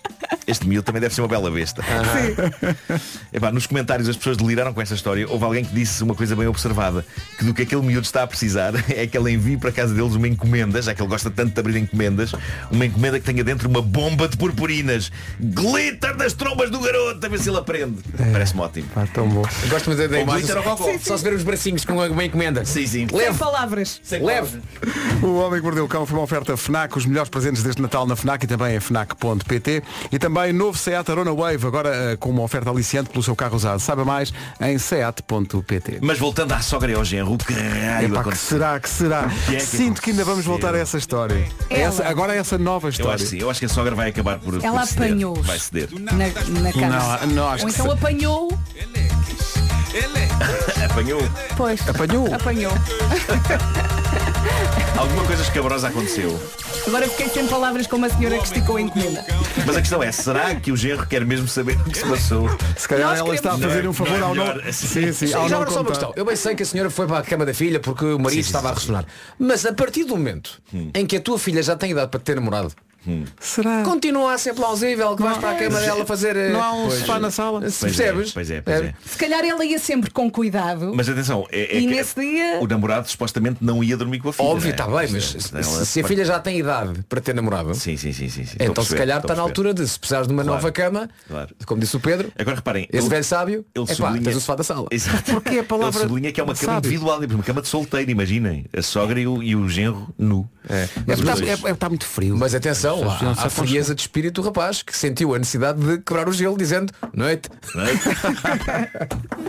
Este miúdo também deve ser uma bela besta. Uhum. Sim. Epá, nos comentários as pessoas deliraram com esta história. Houve alguém que disse uma coisa bem observada, que do que aquele miúdo está a precisar é que ela envie para a casa deles uma encomenda, já que ele gosta tanto de abrir encomendas, uma encomenda que tenha dentro uma bomba de purpurinas. Glitter das trombas do garoto, a ver se ele aprende. É. Parece-me ótimo. Ah, tão bom. Gosto muito da glitter. Só se ver os bracinhos com uma encomenda. Sim, sim. Leve. Sem palavras. Sem palavras. Leve. O Homem que Mordeu o Cão foi uma oferta FNAC. Os melhores presentes deste Natal na FNAC e também em fnac ponto pt. E também novo Seat Arona Wave, agora uh, com uma oferta aliciante pelo seu carro usado. Saiba mais em seat ponto pt. Mas voltando à sogra e ao genro, que raio Epá, que será, que será? Que é que Sinto que ainda vamos voltar a essa história. Essa, agora é essa nova história. Eu acho, sim, eu acho que a sogra vai acabar por Ela apanhou-os. Vai ceder. Na, na casa. Não, não, acho Ou que então apanhou. Apanhou. Pois. Apanhou. Apanhou. Alguma coisa escabrosa aconteceu. Agora fiquei sem palavras com uma senhora que esticou a encomenda. Mas a questão é, será que o genro quer mesmo saber o que se passou? Se calhar Nós ela está a fazer não, um favor não é ao nome. Assim. Sim, sim, sim, ao já não só uma questão. Eu bem sei que a senhora foi para a cama da filha porque o marido sim, sim, estava sim, a ressonar. Mas a partir do momento hum. em que a tua filha já tem idade para ter namorado, hum. será? Continua a ser plausível que não, vais para a cama é, dela fazer. Não há um sofá na sala. Pois percebes? É, pois é, pois é. É. Se calhar ela ia sempre com cuidado. Mas atenção, é, é e que nesse dia... o namorado supostamente não ia dormir com a filha. Óbvio, está é? bem, mas é, se, se a filha já tem idade para ter namorado, sim, sim, sim, sim, sim. então perceber, se calhar está na altura de, se precisares de uma claro, nova cama, claro. como disse o Pedro, agora reparem, esse ele, velho sábio, ele é sublinha, pá, tens o sofá da sala. Porque a palavra sublinha que é uma cama individual, uma cama de solteiro, imaginem, a sogra e o genro nu. Está muito frio. Mas atenção, há a frieza de espírito do rapaz que sentiu a necessidade de quebrar o gelo dizendo noite. Noite.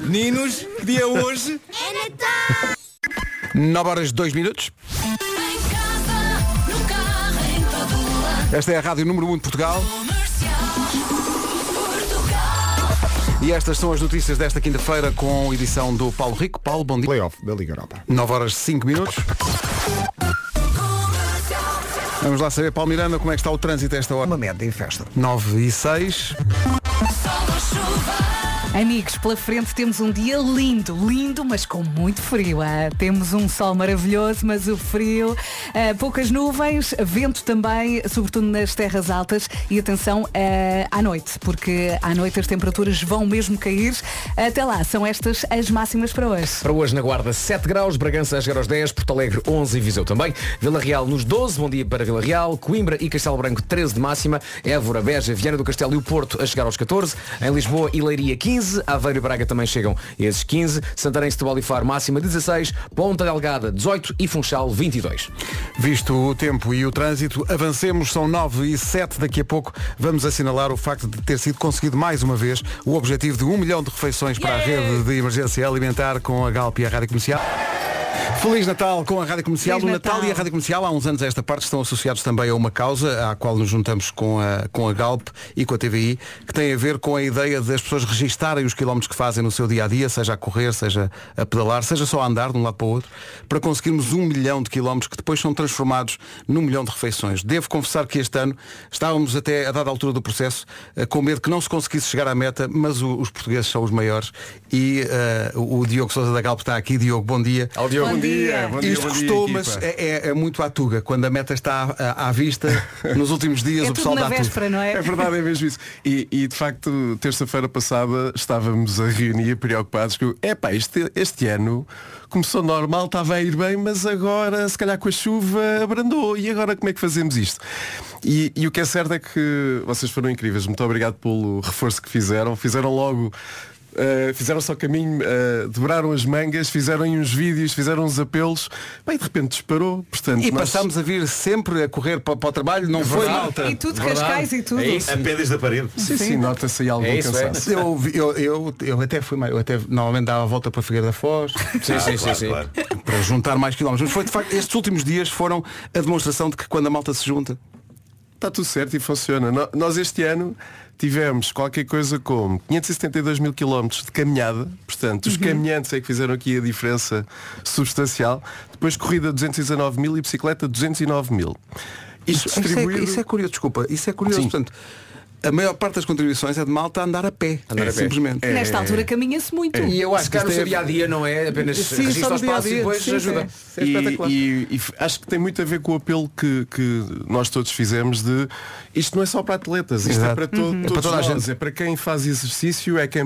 Meninos, que dia hoje? É Natal! nove horas e dois minutos. Em casa, no carro, em todo lado. Esta é a Rádio Número um de Portugal. E estas são as notícias desta quinta-feira com edição do Paulo Rico. Paulo, bom dia. Playoff da Liga Europa. nove horas e cinco minutos. Vamos lá saber, Paulo Miranda, como é que está o trânsito a esta hora? Uma merda em festa. nove e seis. Amigos, pela frente temos um dia lindo, lindo, mas com muito frio. Ah, temos um sol maravilhoso, mas o frio, ah, poucas nuvens, vento também, sobretudo nas terras altas. E atenção ah, à noite, porque à noite as temperaturas vão mesmo cair. Até lá, são estas as máximas para hoje. Para hoje na Guarda sete graus, Bragança a chegar aos dez, Portalegre onze e Viseu também. Vila Real nos doze, bom dia para Vila Real. Coimbra e Castelo Branco treze de máxima. Évora, Beja, Viana do Castelo e o Porto a chegar aos catorze. Em Lisboa e Leiria quinze. Aveiro e Braga também chegam a esses quinze. Santarém, Setúbal e Faro, máxima dezasseis. Ponta Delgada, dezoito e Funchal, vinte e dois. Visto o tempo e o trânsito, avancemos, são nove e sete. Daqui a pouco vamos assinalar o facto de ter sido conseguido mais uma vez o objetivo de um milhão de refeições para yeah. a rede de emergência alimentar com a Galp e a Rádio Comercial. Feliz Natal com a Rádio Comercial. Feliz o Natal, Natal e a Rádio Comercial, há uns anos a esta parte, estão associados também a uma causa à qual nos juntamos com a, com a Galp e com a T V I, que tem a ver com a ideia das pessoas registarem os quilómetros que fazem no seu dia-a-dia, seja a correr, seja a pedalar, seja só a andar de um lado para o outro, para conseguirmos um milhão de quilómetros que depois são transformados num milhão de refeições. Devo confessar que este ano estávamos até a dada altura do processo com medo que não se conseguisse chegar à meta, mas o, os portugueses são os maiores e uh, o Diogo Sousa da Galp está aqui. Diogo, bom dia. Ao Diogo. Bom dia, bom dia. Isto custou, mas é, é, é muito à tuga. Quando a meta está à, à vista, nos últimos dias é o pessoal dá véspera, tudo. Não é? É verdade, é mesmo isso. E, e de facto, terça-feira passada estávamos a reunir preocupados que epá, este, este ano começou normal, estava a ir bem, mas agora se calhar com a chuva abrandou. E agora como é que fazemos isto? E, e o que é certo é que vocês foram incríveis. Muito obrigado pelo reforço que fizeram. Fizeram logo Uh, fizeram só caminho, uh, dobraram as mangas, fizeram uns vídeos, fizeram uns apelos, bem, de repente disparou. Portanto, e nós... passámos a vir sempre a correr para, para o trabalho, não foi malta. E tudo, verdade. Cascais e tudo. É isso. A pé desde a parede. Sim, sim, sim, nota-se aí algum é isso, cansaço. É. Eu, eu, eu, eu até fui mais, eu até normalmente dava a volta para a Figueira da Foz. Sim, ah, sim, claro, sim, claro. Para juntar mais quilómetros. Mas foi de facto, estes últimos dias foram a demonstração de que quando a malta se junta, está tudo certo e funciona. Nós este ano tivemos qualquer coisa como quinhentos e setenta e dois mil quilómetros de caminhada. Portanto, os uhum. caminhantes é que fizeram aqui a diferença substancial. Depois corrida duzentos e dezanove mil e bicicleta duzentos e nove mil. Isso, distribuído... isso, é, isso é curioso, desculpa. Isso é curioso, sim. Portanto, a maior parte das contribuições é de malta a andar a pé. Andar a simplesmente. É. Nesta altura caminha-se muito. É. E eu acho que no seu dia-a-dia não é apenas resiste ao espaço e depois ajuda. É. É espetacular. E, e, e acho que tem muito a ver com o apelo que, que nós todos fizemos de isto não é só para atletas, isto Exato. é para, to, uhum. todos é para toda a gente. Nós. É para quem faz exercício, é quem,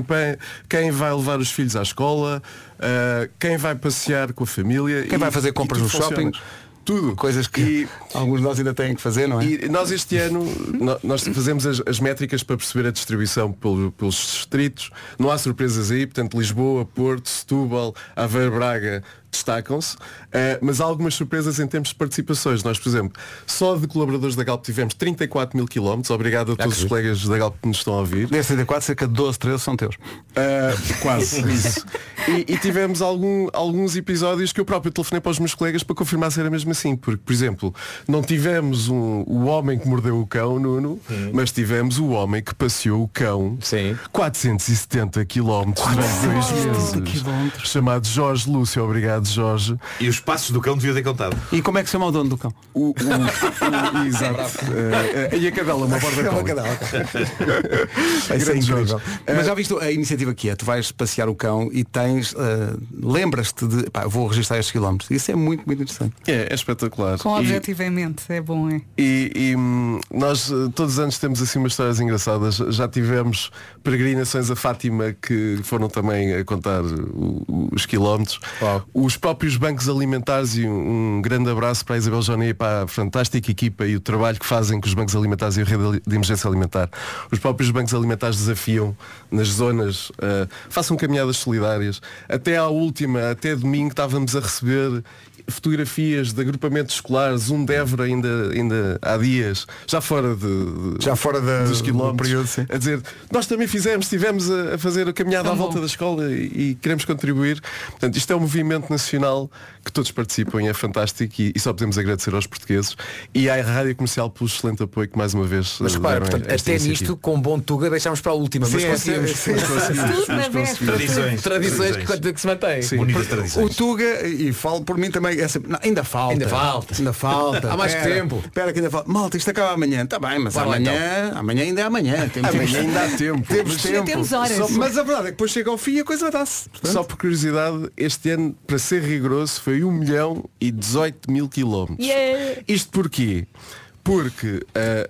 quem vai levar os filhos à escola, uh, quem vai passear com a família. Quem e, vai fazer compras no shopping. Tudo. Coisas que e, alguns de nós ainda têm que fazer, não é? E nós este ano, nós fazemos as, as métricas para perceber a distribuição pelo, pelos distritos. Não há surpresas aí, portanto, Lisboa, Porto, Setúbal, Aveiro, Braga destacam-se, uh, mas há algumas surpresas em termos de participações. Nós, por exemplo, só de colaboradores da Galp tivemos trinta e quatro mil quilómetros. Obrigado a todos os colegas da Galp que nos estão a ouvir. Desses trinta e quatro, cerca de doze, treze são teus. Uh, quase, isso. E, e tivemos algum, alguns episódios que eu próprio telefonei para os meus colegas para confirmar se era mesmo assim. Porque, por exemplo, não tivemos um, o homem que mordeu o cão, Nuno, hum. mas tivemos o homem que passeou o cão. Sim. quatrocentos e setenta quilómetros durante dois meses. Chamado Jorge Lúcio, obrigado. Jorge. E os passos do cão devia ter contado. E como é que se chama o dono do cão? O, o, o, exato. uh, e a cadela, uma borda com cadela. Mas já viste a iniciativa que é? Tu vais passear o cão e tens, uh, lembras-te de, pá, vou registrar estes quilómetros. Isso é muito, muito interessante. É, é espetacular. Com o objetivo em mente, é bom, é? E, e hum, nós todos os anos temos assim umas histórias engraçadas. Já tivemos peregrinações a Fátima que foram também a contar o, os quilómetros. Wow. Os próprios bancos alimentares, e um grande abraço para a Isabel Joné e para a fantástica equipa e o trabalho que fazem com os bancos alimentares e a rede de emergência alimentar. Os próprios bancos alimentares desafiam nas zonas, uh, façam caminhadas solidárias. Até à última, até domingo, estávamos a receber fotografias de agrupamentos escolares, um de Évora ainda, ainda há dias, já fora, de, já fora da, dos quilómetros, do período, a dizer, nós também fizemos, estivemos a, a fazer a caminhada é à volta da escola e, e queremos contribuir. Portanto, isto é um movimento nacional que todos participam e é fantástico e, e só podemos agradecer aos portugueses e à Rádio Comercial pelo excelente apoio que mais uma vez. Mas repara, portanto, até nisto, com bom tuga, deixámos para a última, sim, mas conseguimos. Sim, mas conseguimos, mas conseguimos. Tradições, tradições que, que se mantêm. O tuga, e falo por mim também, é sempre, não, ainda falta. Ainda falta. Ainda falta. Há mais que tempo. Espera que ainda falta. Malta, isto acaba amanhã. Está bem, mas Fala, amanhã, então. amanhã ainda é amanhã. Temos amanhã ainda há tempo. Temos tempo. Temos horas. Só, mas a verdade é que depois chega ao fim e a coisa dá-se. Só por curiosidade, este ano, para ser rigoroso, foi um milhão e dezoito mil quilómetros. Yeah. Isto porquê? Porque uh,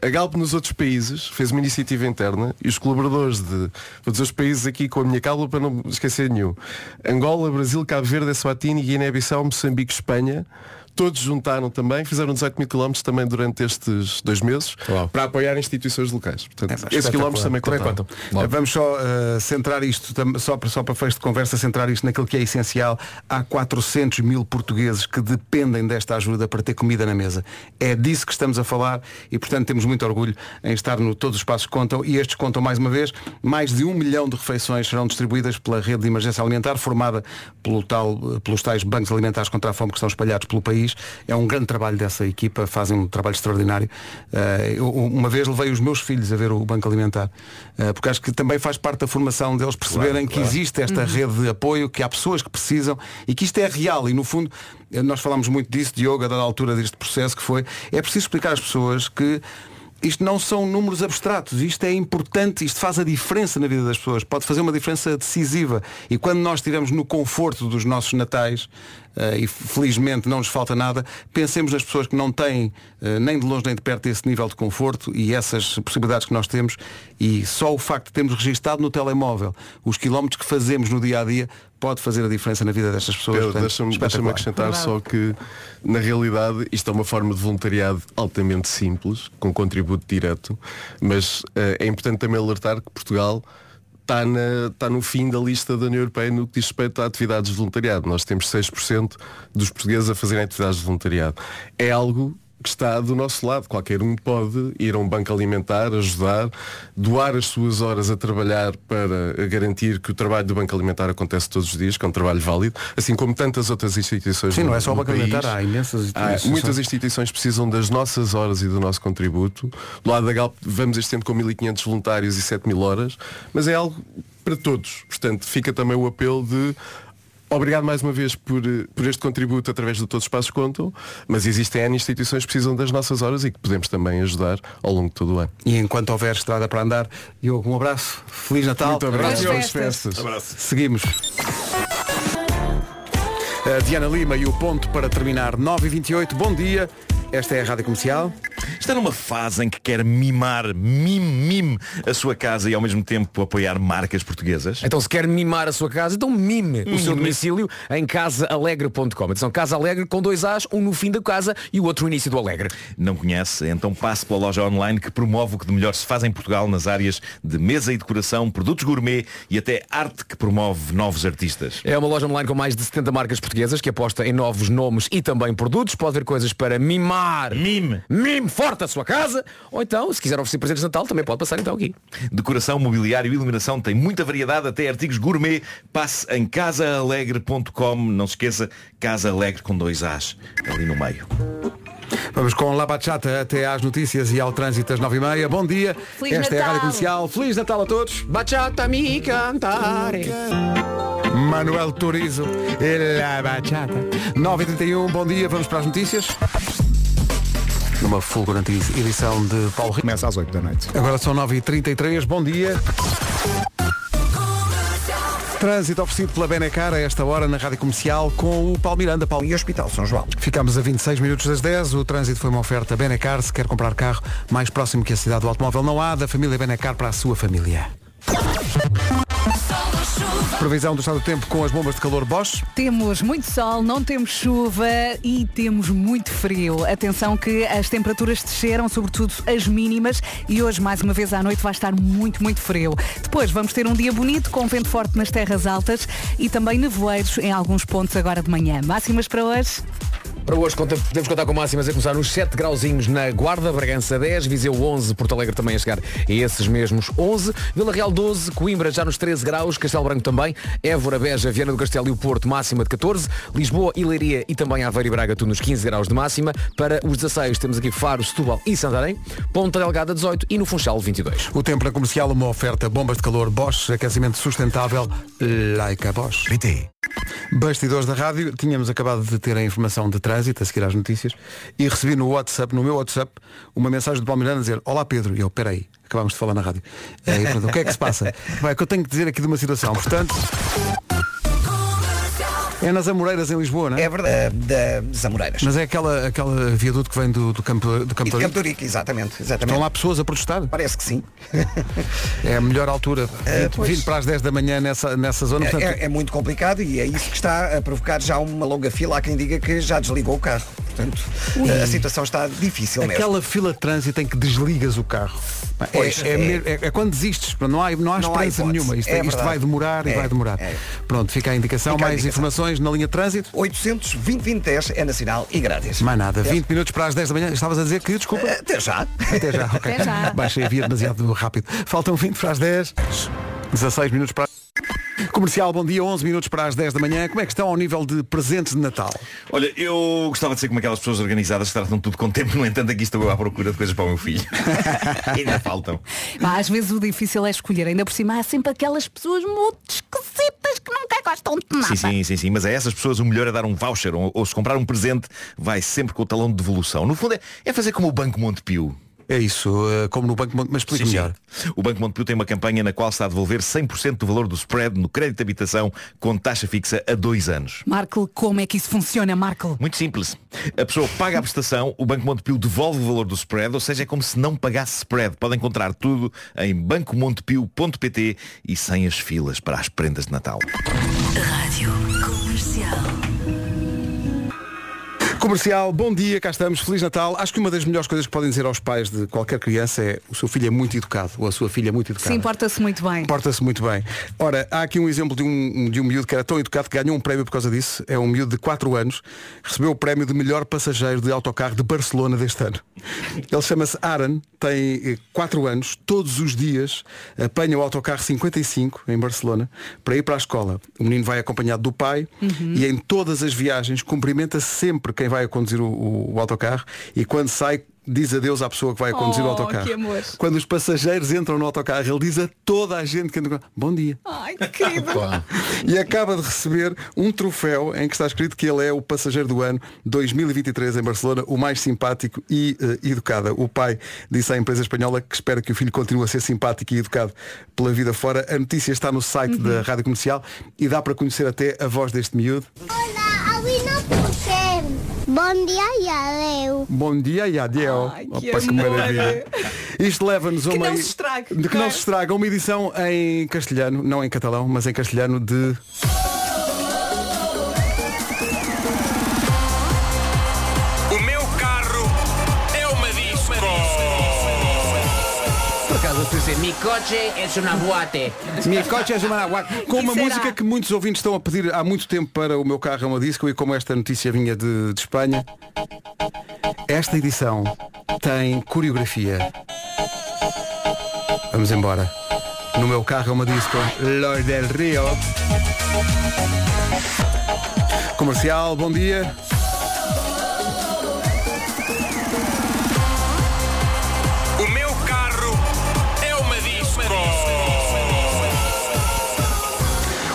a Galp nos outros países fez uma iniciativa interna e os colaboradores de todos os países aqui com a minha cábula para não esquecer nenhum. Angola, Brasil, Cabo Verde, Eswatini, Guiné-Bissau, Moçambique, Espanha. Todos juntaram também, fizeram dezoito mil quilómetros também durante estes dois meses. Uau. Para apoiar instituições locais. Portanto, é, esses quilómetros também contam. Vamos só uh, centrar isto, só para, só para fecho de conversa, centrar isto naquilo que é essencial. Há quatrocentos mil portugueses que dependem desta ajuda para ter comida na mesa. É disso que estamos a falar e, portanto, temos muito orgulho em estar no Todos os Passos Contam. E estes contam mais uma vez. Mais de um milhão de refeições serão distribuídas pela rede de emergência alimentar, formada pelo tal, pelos tais bancos alimentares contra a fome que estão espalhados pelo país. É um grande trabalho dessa equipa, fazem um trabalho extraordinário. Eu, uma vez levei os meus filhos a ver o Banco Alimentar, porque acho que também faz parte da formação deles perceberem claro, claro. que existe esta uhum. rede de apoio, que há pessoas que precisam e que isto é real. E no fundo, nós falámos muito disso, Diogo, a dada altura deste processo que foi, é preciso explicar às pessoas que isto não são números abstratos, isto é importante, isto faz a diferença na vida das pessoas, pode fazer uma diferença decisiva. E quando nós estivermos no conforto dos nossos natais, uh, e felizmente não nos falta nada, pensemos nas pessoas que não têm, uh, nem de longe nem de perto, esse nível de conforto e essas possibilidades que nós temos. E só o facto de termos registado no telemóvel os quilómetros que fazemos no dia-a-dia pode fazer a diferença na vida destas pessoas. Deixa-me deixa acrescentar claro. só que, na realidade, isto é uma forma de voluntariado altamente simples, com contributo direto, mas uh, é importante também alertar que Portugal está, na, está no fim da lista da União Europeia no que diz respeito a atividades de voluntariado. Nós temos seis por cento dos portugueses a fazerem atividades de voluntariado. É algo que está do nosso lado. Qualquer um pode ir a um banco alimentar, ajudar, doar as suas horas a trabalhar para garantir que o trabalho do banco alimentar acontece todos os dias, que é um trabalho válido, assim como tantas outras instituições. Sim, não é só o banco alimentar, há imensas instituições. Há, muitas instituições precisam das nossas horas e do nosso contributo. Do lado da Galp vamos este tempo com mil e quinhentos voluntários e sete mil horas, mas é algo para todos. Portanto, fica também o apelo de obrigado mais uma vez por, por este contributo através de Todos os Passos Contam, mas existem N instituições que precisam das nossas horas e que podemos também ajudar ao longo de todo o ano. E enquanto houver estrada para andar, Diogo, um abraço, Feliz Natal. Muito obrigado. Boas festas. Abraço. Seguimos. A Diana Lima e o ponto para terminar, nove e vinte e oito, bom dia. Esta é a Rádio Comercial. Está numa fase em que quer mimar, mim, mim, a sua casa e ao mesmo tempo apoiar marcas portuguesas? Então se quer mimar a sua casa, então mime o seu domicílio em casa alegre ponto com. Atenção, Casa Alegre com dois A's, um no fim da casa e o outro no início do Alegre. Não conhece? Então passe pela loja online que promove o que de melhor se faz em Portugal nas áreas de mesa e decoração, produtos gourmet e até arte, que promove novos artistas. É uma loja online com mais de setenta marcas portuguesas que aposta em novos nomes e também produtos. Pode ver coisas para mimar. Mime. Mime forte a sua casa. Ou então, se quiser oferecer presentes de Natal, também pode passar então aqui. Decoração, mobiliário e iluminação, tem muita variedade, até artigos gourmet. Passe em casa alegre ponto com. Não se esqueça, Casa Alegre com dois A's, ali no meio. Vamos com La Bachata até às notícias e ao trânsito às nove e meia. Bom dia, Feliz esta Natal. É a Rádio Comercial. Feliz Natal a todos. Bachata mi cantare. Manuel Turizo e La Bachata. Nove e trinta e um, bom dia, vamos para as notícias. Numa fulgurante edição de Paulo Rico. Começa às oito da noite. Agora são nove e trinta e três, bom dia. Trânsito oferecido pela Benecar a esta hora na Rádio Comercial com o Paulo Miranda, Paulo e Hospital São João. Ficamos a vinte e seis minutos das dez. O trânsito foi uma oferta Benecar. Se quer comprar carro mais próximo que a cidade do automóvel, não há. Da família Benecar para a sua família. Previsão do estado do tempo com as bombas de calor Bosch. Temos muito sol, não temos chuva e temos muito frio. Atenção que as temperaturas desceram, sobretudo as mínimas, e hoje mais uma vez à noite vai estar muito, muito frio. Depois vamos ter um dia bonito com vento forte nas terras altas e também nevoeiros em alguns pontos agora de manhã. Máximas para hoje? Para hoje podemos contar com máximas a começar nos sete grauzinhos na Guarda, Bragança dez, Viseu onze, Portalegre também a chegar a esses mesmos onze, Vila Real doze, Coimbra já nos treze graus, Castelo Branco também, Évora, Beja, Viana do Castelo e o Porto máxima de catorze, Lisboa e Leiria e também Aveiro e Braga tudo nos quinze graus de máxima. Para os dezasseis temos aqui Faro, Setúbal e Santarém, Ponta Delgada dezoito e no Funchal vinte e dois. O tempo para comercial, uma oferta bombas de calor Bosch, aquecimento sustentável, like a Bosch. B T. Bastidores da rádio, tínhamos acabado de ter a informação de trânsito, a seguir às notícias, e recebi no WhatsApp, no meu WhatsApp, uma mensagem do Paulo Miranda a dizer, olá Pedro, e eu, peraí, acabámos de falar na rádio. Aí, pronto, o que é que se passa? Vai, é que eu tenho que dizer aqui de uma situação, portanto... É nas Amoreiras em Lisboa, não é? É verdade, das Amoreiras. Mas é aquela, aquela viaduto que vem do, do Campo do Campo de Rico, exatamente, exatamente. Estão lá pessoas a protestar? Parece que sim. É a melhor altura. Uh, Vindo para as dez da manhã nessa, nessa zona. Portanto... É, é muito complicado e é isso que está a provocar já uma longa fila. Há quem diga que já desligou o carro. Portanto, ui, a situação está difícil mesmo. Aquela fila de trânsito em que desligas o carro. Pois, é, é, é, é quando desistes. Não há, não há não esperança há nenhuma. Isto, é isto vai demorar é, e vai demorar. É. Pronto, fica a indicação. Fica mais a indicação. Informações na linha de trânsito. oito zero zero, dois zero, dois zero, dez é nacional e grátis. Mais nada. dez. vinte minutos para as dez da manhã. Estavas a dizer que, desculpa. Até já. Até já, ok. Até já. Baixei a via demasiado rápido. Faltam vinte para as dez. dezasseis minutos para... Comercial, bom dia, onze minutos para as dez da manhã. Como é que estão ao nível de presentes de Natal? Olha, eu gostava de ser como aquelas pessoas organizadas que tratam tudo com tempo. No entanto, aqui estou eu à procura de coisas para o meu filho. Ainda faltam. Mas, às vezes o difícil é escolher. Ainda por cima há sempre aquelas pessoas muito esquisitas que nunca gostam de nada. Sim, sim, sim, sim. Mas a essas pessoas o melhor é dar um voucher ou, ou se comprar um presente, vai sempre com o talão de devolução. No fundo é, é fazer como o Banco Montepio. É isso, como no Banco Montepio, mas explique melhor. O Banco Montepio tem uma campanha na qual está a devolver cem por cento do valor do spread no crédito de habitação com taxa fixa a dois anos. Marco, como é que isso funciona, Marco? Muito simples. A pessoa paga a prestação, o Banco Montepio devolve o valor do spread, ou seja, é como se não pagasse spread. Pode encontrar tudo em banco montepio ponto pt e sem as filas para as prendas de Natal. Rádio Comercial. Comercial, bom dia, cá estamos, Feliz Natal. Acho que uma das melhores coisas que podem dizer aos pais de qualquer criança é o seu filho é muito educado, ou a sua filha é muito educada. Sim, porta-se muito bem. Porta-se muito bem. Ora, há aqui um exemplo de um, de um miúdo que era tão educado que ganhou um prémio por causa disso. É um miúdo de quatro anos, recebeu o prémio de melhor passageiro de autocarro de Barcelona deste ano. Ele chama-se Aaron, tem quatro anos, todos os dias apanha o autocarro cinquenta e cinco em Barcelona para ir para a escola. O menino vai acompanhado do pai, uhum, e em todas as viagens cumprimenta sempre quem vai vai a conduzir o, o, o autocarro, e quando sai diz adeus à pessoa que vai a conduzir oh, o autocarro. Que amor. Quando os passageiros entram no autocarro, ele diz a toda a gente que entra, bom dia. Ai, que querido. E acaba de receber um troféu em que está escrito que ele é o passageiro do ano dois mil e vinte e três em Barcelona, o mais simpático e uh, educado. O pai disse à empresa espanhola que espera que o filho continue a ser simpático e educado pela vida fora. A notícia está no site, uhum, da Rádio Comercial e dá para conhecer até a voz deste miúdo. Olá, ali não. Bom dia e adeu. Bom dia e adeu. Ai, que opa, que maravilha. Isto leva-nos a uma... Que não se estrague. De que não se estraga. Uma edição em castelhano, não em catalão, mas em castelhano de... O meu carro é uma disco. Por acaso tu dizes, mi coche es una boate. Mi coche es una boate. Com uma música que muitos ouvintes estão a pedir há muito tempo para o meu carro é uma disco, e como esta notícia vinha de, de Espanha, esta edição tem coreografia. Vamos embora. No meu carro é uma disco. Los del Rio. Comercial, bom dia.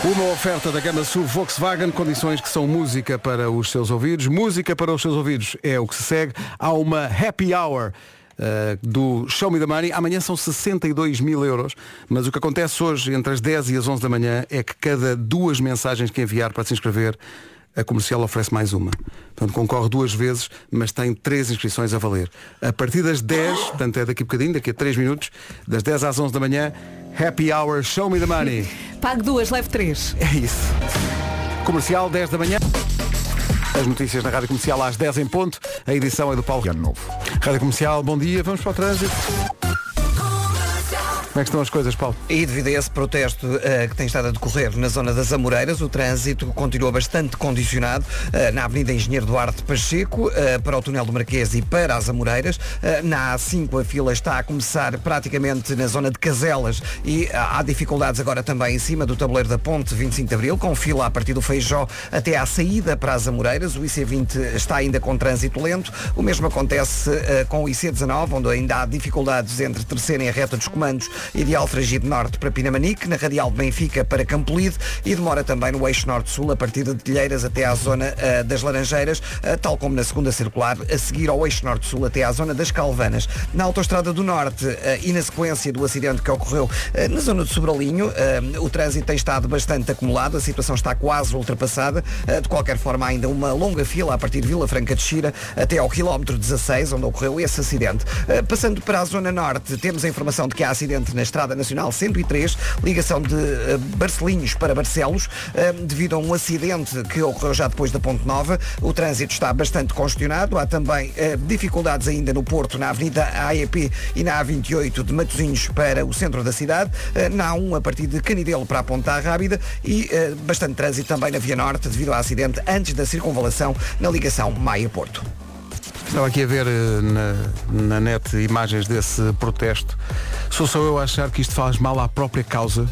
Uma oferta da gama S U V Volkswagen, condições que são música para os seus ouvidos. Música para os seus ouvidos é o que se segue. Há uma happy hour uh, do Show Me The Money. Amanhã são sessenta e dois mil euros, mas o que acontece hoje entre as dez e as onze da manhã é que cada duas mensagens que enviar para se inscrever, a Comercial oferece mais uma. Portanto, concorre duas vezes, mas tem três inscrições a valer. A partir das dez, portanto é daqui a bocadinho, daqui a três minutos, das dez às onze da manhã, happy hour, Show Me The Money. Pague duas, leve três. É isso. Comercial, dez da manhã. As notícias na Rádio Comercial às dez em ponto. A edição é do Paulo Rico. Rádio Comercial, bom dia, vamos para o trânsito. Como é que estão as coisas, Paulo? E devido a esse protesto uh, que tem estado a decorrer na zona das Amoreiras, o trânsito continua bastante condicionado uh, na Avenida Engenheiro Duarte Pacheco, uh, para o Túnel do Marquês e para as Amoreiras. Uh, na A cinco a fila está a começar praticamente na zona de Caselas e uh, há dificuldades agora também em cima do tabuleiro da Ponte vinte e cinco de Abril, com fila a partir do Feijó até à saída para as Amoreiras. O I C vinte está ainda com trânsito lento. O mesmo acontece uh, com o I C dezanove, onde ainda há dificuldades entre terceira e a reta dos comandos e de Alfragido Norte para Pinamanique, na Radial de Benfica para Campolide, e demora também no eixo Norte-Sul, a partir de Telheiras até à zona uh, das Laranjeiras, uh, tal como na segunda circular, a seguir ao eixo Norte-Sul até à zona das Calvanas. Na Autostrada do Norte uh, e na sequência do acidente que ocorreu uh, na zona de Sobralinho, uh, o trânsito tem estado bastante acumulado, a situação está quase ultrapassada. Uh, de qualquer forma, ainda uma longa fila a partir de Vila Franca de Xira até ao quilómetro dezasseis, onde ocorreu esse acidente. Uh, passando para a zona Norte, temos a informação de que há acidente na Estrada Nacional cento e três, ligação de uh, Barcelinhos para Barcelos, uh, devido a um acidente que ocorreu já depois da Ponte Nova. O trânsito está bastante congestionado. Há também uh, dificuldades ainda no Porto, na Avenida A E P e na A vinte e oito de Matosinhos para o centro da cidade, uh, na A um a partir de Canidelo para a Ponta Rábida, e uh, bastante trânsito também na Via Norte devido ao acidente antes da circunvalação na ligação Maia-Porto. Estava aqui a ver na, na net imagens desse protesto. Sou só eu a achar que isto faz mal à própria causa,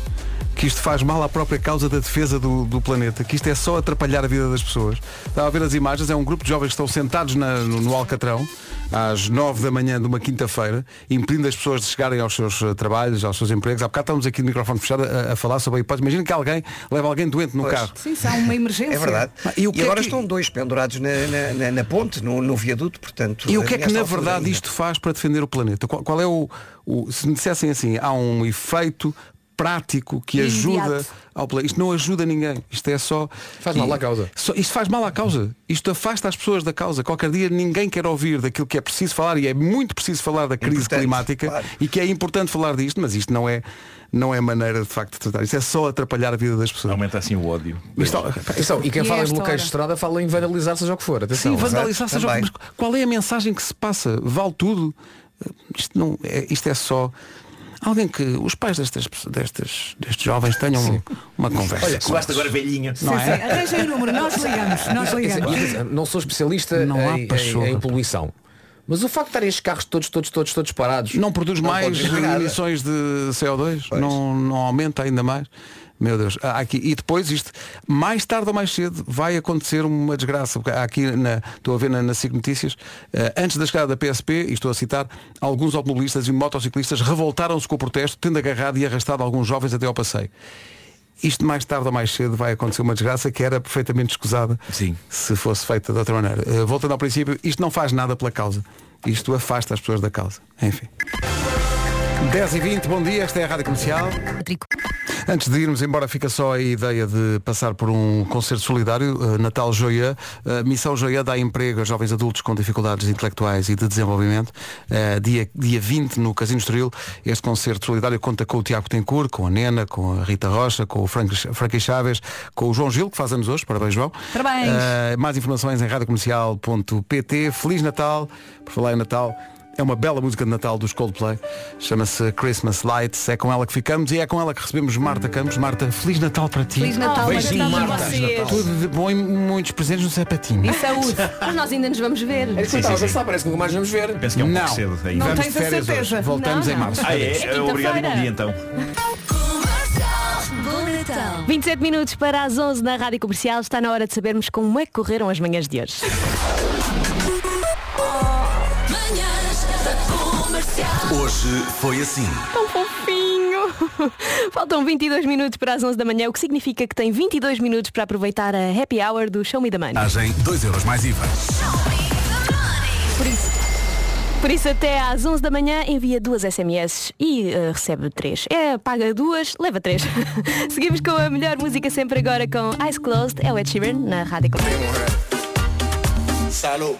que isto faz mal à própria causa da defesa do, do planeta, que isto é só atrapalhar a vida das pessoas. Estava a ver as imagens, é um grupo de jovens que estão sentados na, no, no Alcatrão, às nove da manhã de uma quinta-feira, impedindo as pessoas de chegarem aos seus trabalhos, aos seus empregos. Há bocado estávamos aqui no microfone fechado a, a falar sobre a hipótese. Imagina que alguém leva alguém doente no pois. carro. Sim, isso é uma emergência. É verdade. E, o que e agora é que... estão dois pendurados na, na, na, na ponte, no, no viaduto, portanto... E o que é que na verdade ainda. isto faz para defender o planeta? Qual, qual é o, o... Se me dissessem assim, há um efeito prático, que ajuda ao play. Isto não ajuda ninguém. Isto é só... Faz mal à causa. Só, isto faz mal à causa. Isto afasta as pessoas da causa. Qualquer dia ninguém quer ouvir daquilo que é preciso falar, e é muito preciso falar da crise importante, climática, claro. E que é importante falar disto, mas isto não é... Não é maneira de facto de tratar. Isso é só atrapalhar a vida das pessoas. Aumenta assim o ódio. Isto, atenção, e quem e fala em bloqueios de estrada fala em vandalizar seja o que for. Atenção, sim, vandalizar seja o que for. Qual é a mensagem que se passa? Vale tudo? Isto, não, é, isto é só... Alguém que os pais destas, destas, destes jovens tenham sim. uma conversa. Olha, se basta agora velhinha. Não sim, é? Sim. Arranja aí o número, nós ligamos. Nós ligamos. Não sou especialista não em, em, em poluição. Mas o facto de estarem estes carros todos, todos, todos, todos parados... Não produz não mais emissões de C O dois? Não, não aumenta ainda mais? Meu Deus. Há aqui, e depois isto, mais tarde ou mais cedo, vai acontecer uma desgraça. Há aqui, na, estou a ver na, na SIC Notícias, uh, antes da chegada da P S P, e estou a citar, alguns automobilistas e motociclistas revoltaram-se com o protesto, tendo agarrado e arrastado alguns jovens até ao passeio. Isto mais tarde ou mais cedo vai acontecer uma desgraça que era perfeitamente escusada. Sim. Se fosse feita de outra maneira. Uh, voltando ao princípio, isto não faz nada pela causa. Isto afasta as pessoas da causa. Enfim. dez e vinte, bom dia, esta é a Rádio Comercial. Antes de irmos embora, fica só a ideia de passar por um concerto solidário, uh, Natal Joia. Uh, Missão Joia dá emprego a jovens adultos com dificuldades intelectuais e de desenvolvimento. Uh, dia, dia vinte, no Casino Estoril, este concerto solidário conta com o Tiago Tencourt, com a Nena, com a Rita Rocha, com o Franky Chaves, com o João Gil, que faz anos hoje. Parabéns, João. Parabéns. Uh, mais informações em rádio comercial ponto pt. Feliz Natal. Por falar em Natal... É uma bela música de Natal dos Coldplay. Chama-se Christmas Lights. É com ela que ficamos e é com ela que recebemos Marta Campos. Marta, Feliz Natal para ti. Feliz Natal, beijinho, Marta. Tudo de bom e muitos presentes no sapatinho. E saúde. Mas nós ainda nos vamos ver. É, sim, sim, sim. Só, parece que nunca mais nos vamos ver. Penso que é um não, pouco cedo ainda. Não tens a certeza. Hoje. Voltamos não, não. em março. Ah, é? É obrigado e bom dia então. vinte e sete minutos para as onze na Rádio Comercial. Está na hora de sabermos como é que correram as manhãs de hoje. Hoje foi assim. Tão fofinho. Faltam vinte e dois minutos para as onze da manhã, o que significa que tem vinte e dois minutos para aproveitar a happy hour do Show Me The Money. Agem dois euros mais I V A. Show me the money. Por isso, por isso até às onze da manhã envia duas S M S e uh, recebe três. É, paga duas, leva três. Seguimos com a melhor música sempre agora com Eyes Closed, é o Ed Sheeran na Rádio Comercial.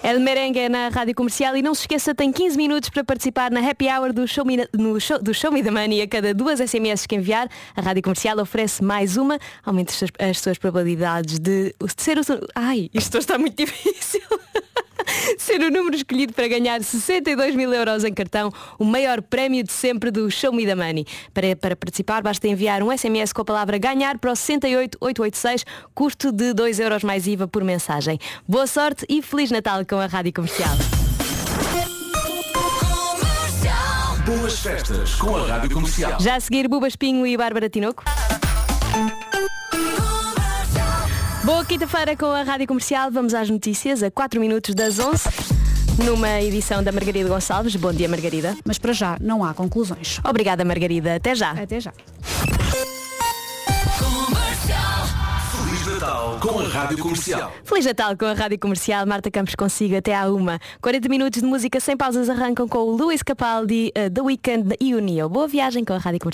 El Merengue na Rádio Comercial. E não se esqueça, tem quinze minutos para participar na happy hour do Show Me, no show, do Show Me The Money. A cada duas S M S que enviar, a Rádio Comercial oferece mais uma. Aumente as suas probabilidades de, de ser o... Ai, isto está muito difícil. Ser o número escolhido para ganhar sessenta e dois mil euros em cartão, o maior prémio de sempre do Show Me The Money. Para, para participar basta enviar um S M S com a palavra ganhar para o seis oito oito oito seis, custo de dois euros mais I V A por mensagem. Boa sorte e Feliz Natal com a Rádio Comercial. Boas festas com a Rádio Comercial. Já a seguir, Bubas Pinho e Bárbara Tinoco. Boa quinta-feira com a Rádio Comercial. Vamos às notícias a quatro minutos das onze, numa edição da Margarida Gonçalves. Bom dia, Margarida. Mas para já não há conclusões. Obrigada, Margarida. Até já. Até já. Feliz Natal com a Rádio Comercial. Feliz Natal com a Rádio Comercial. Marta Campos consigo até à uma. quarenta minutos de música sem pausas arrancam com o Luís Capaldi, uh, The Weeknd e o Neo. Boa viagem com a Rádio Comercial.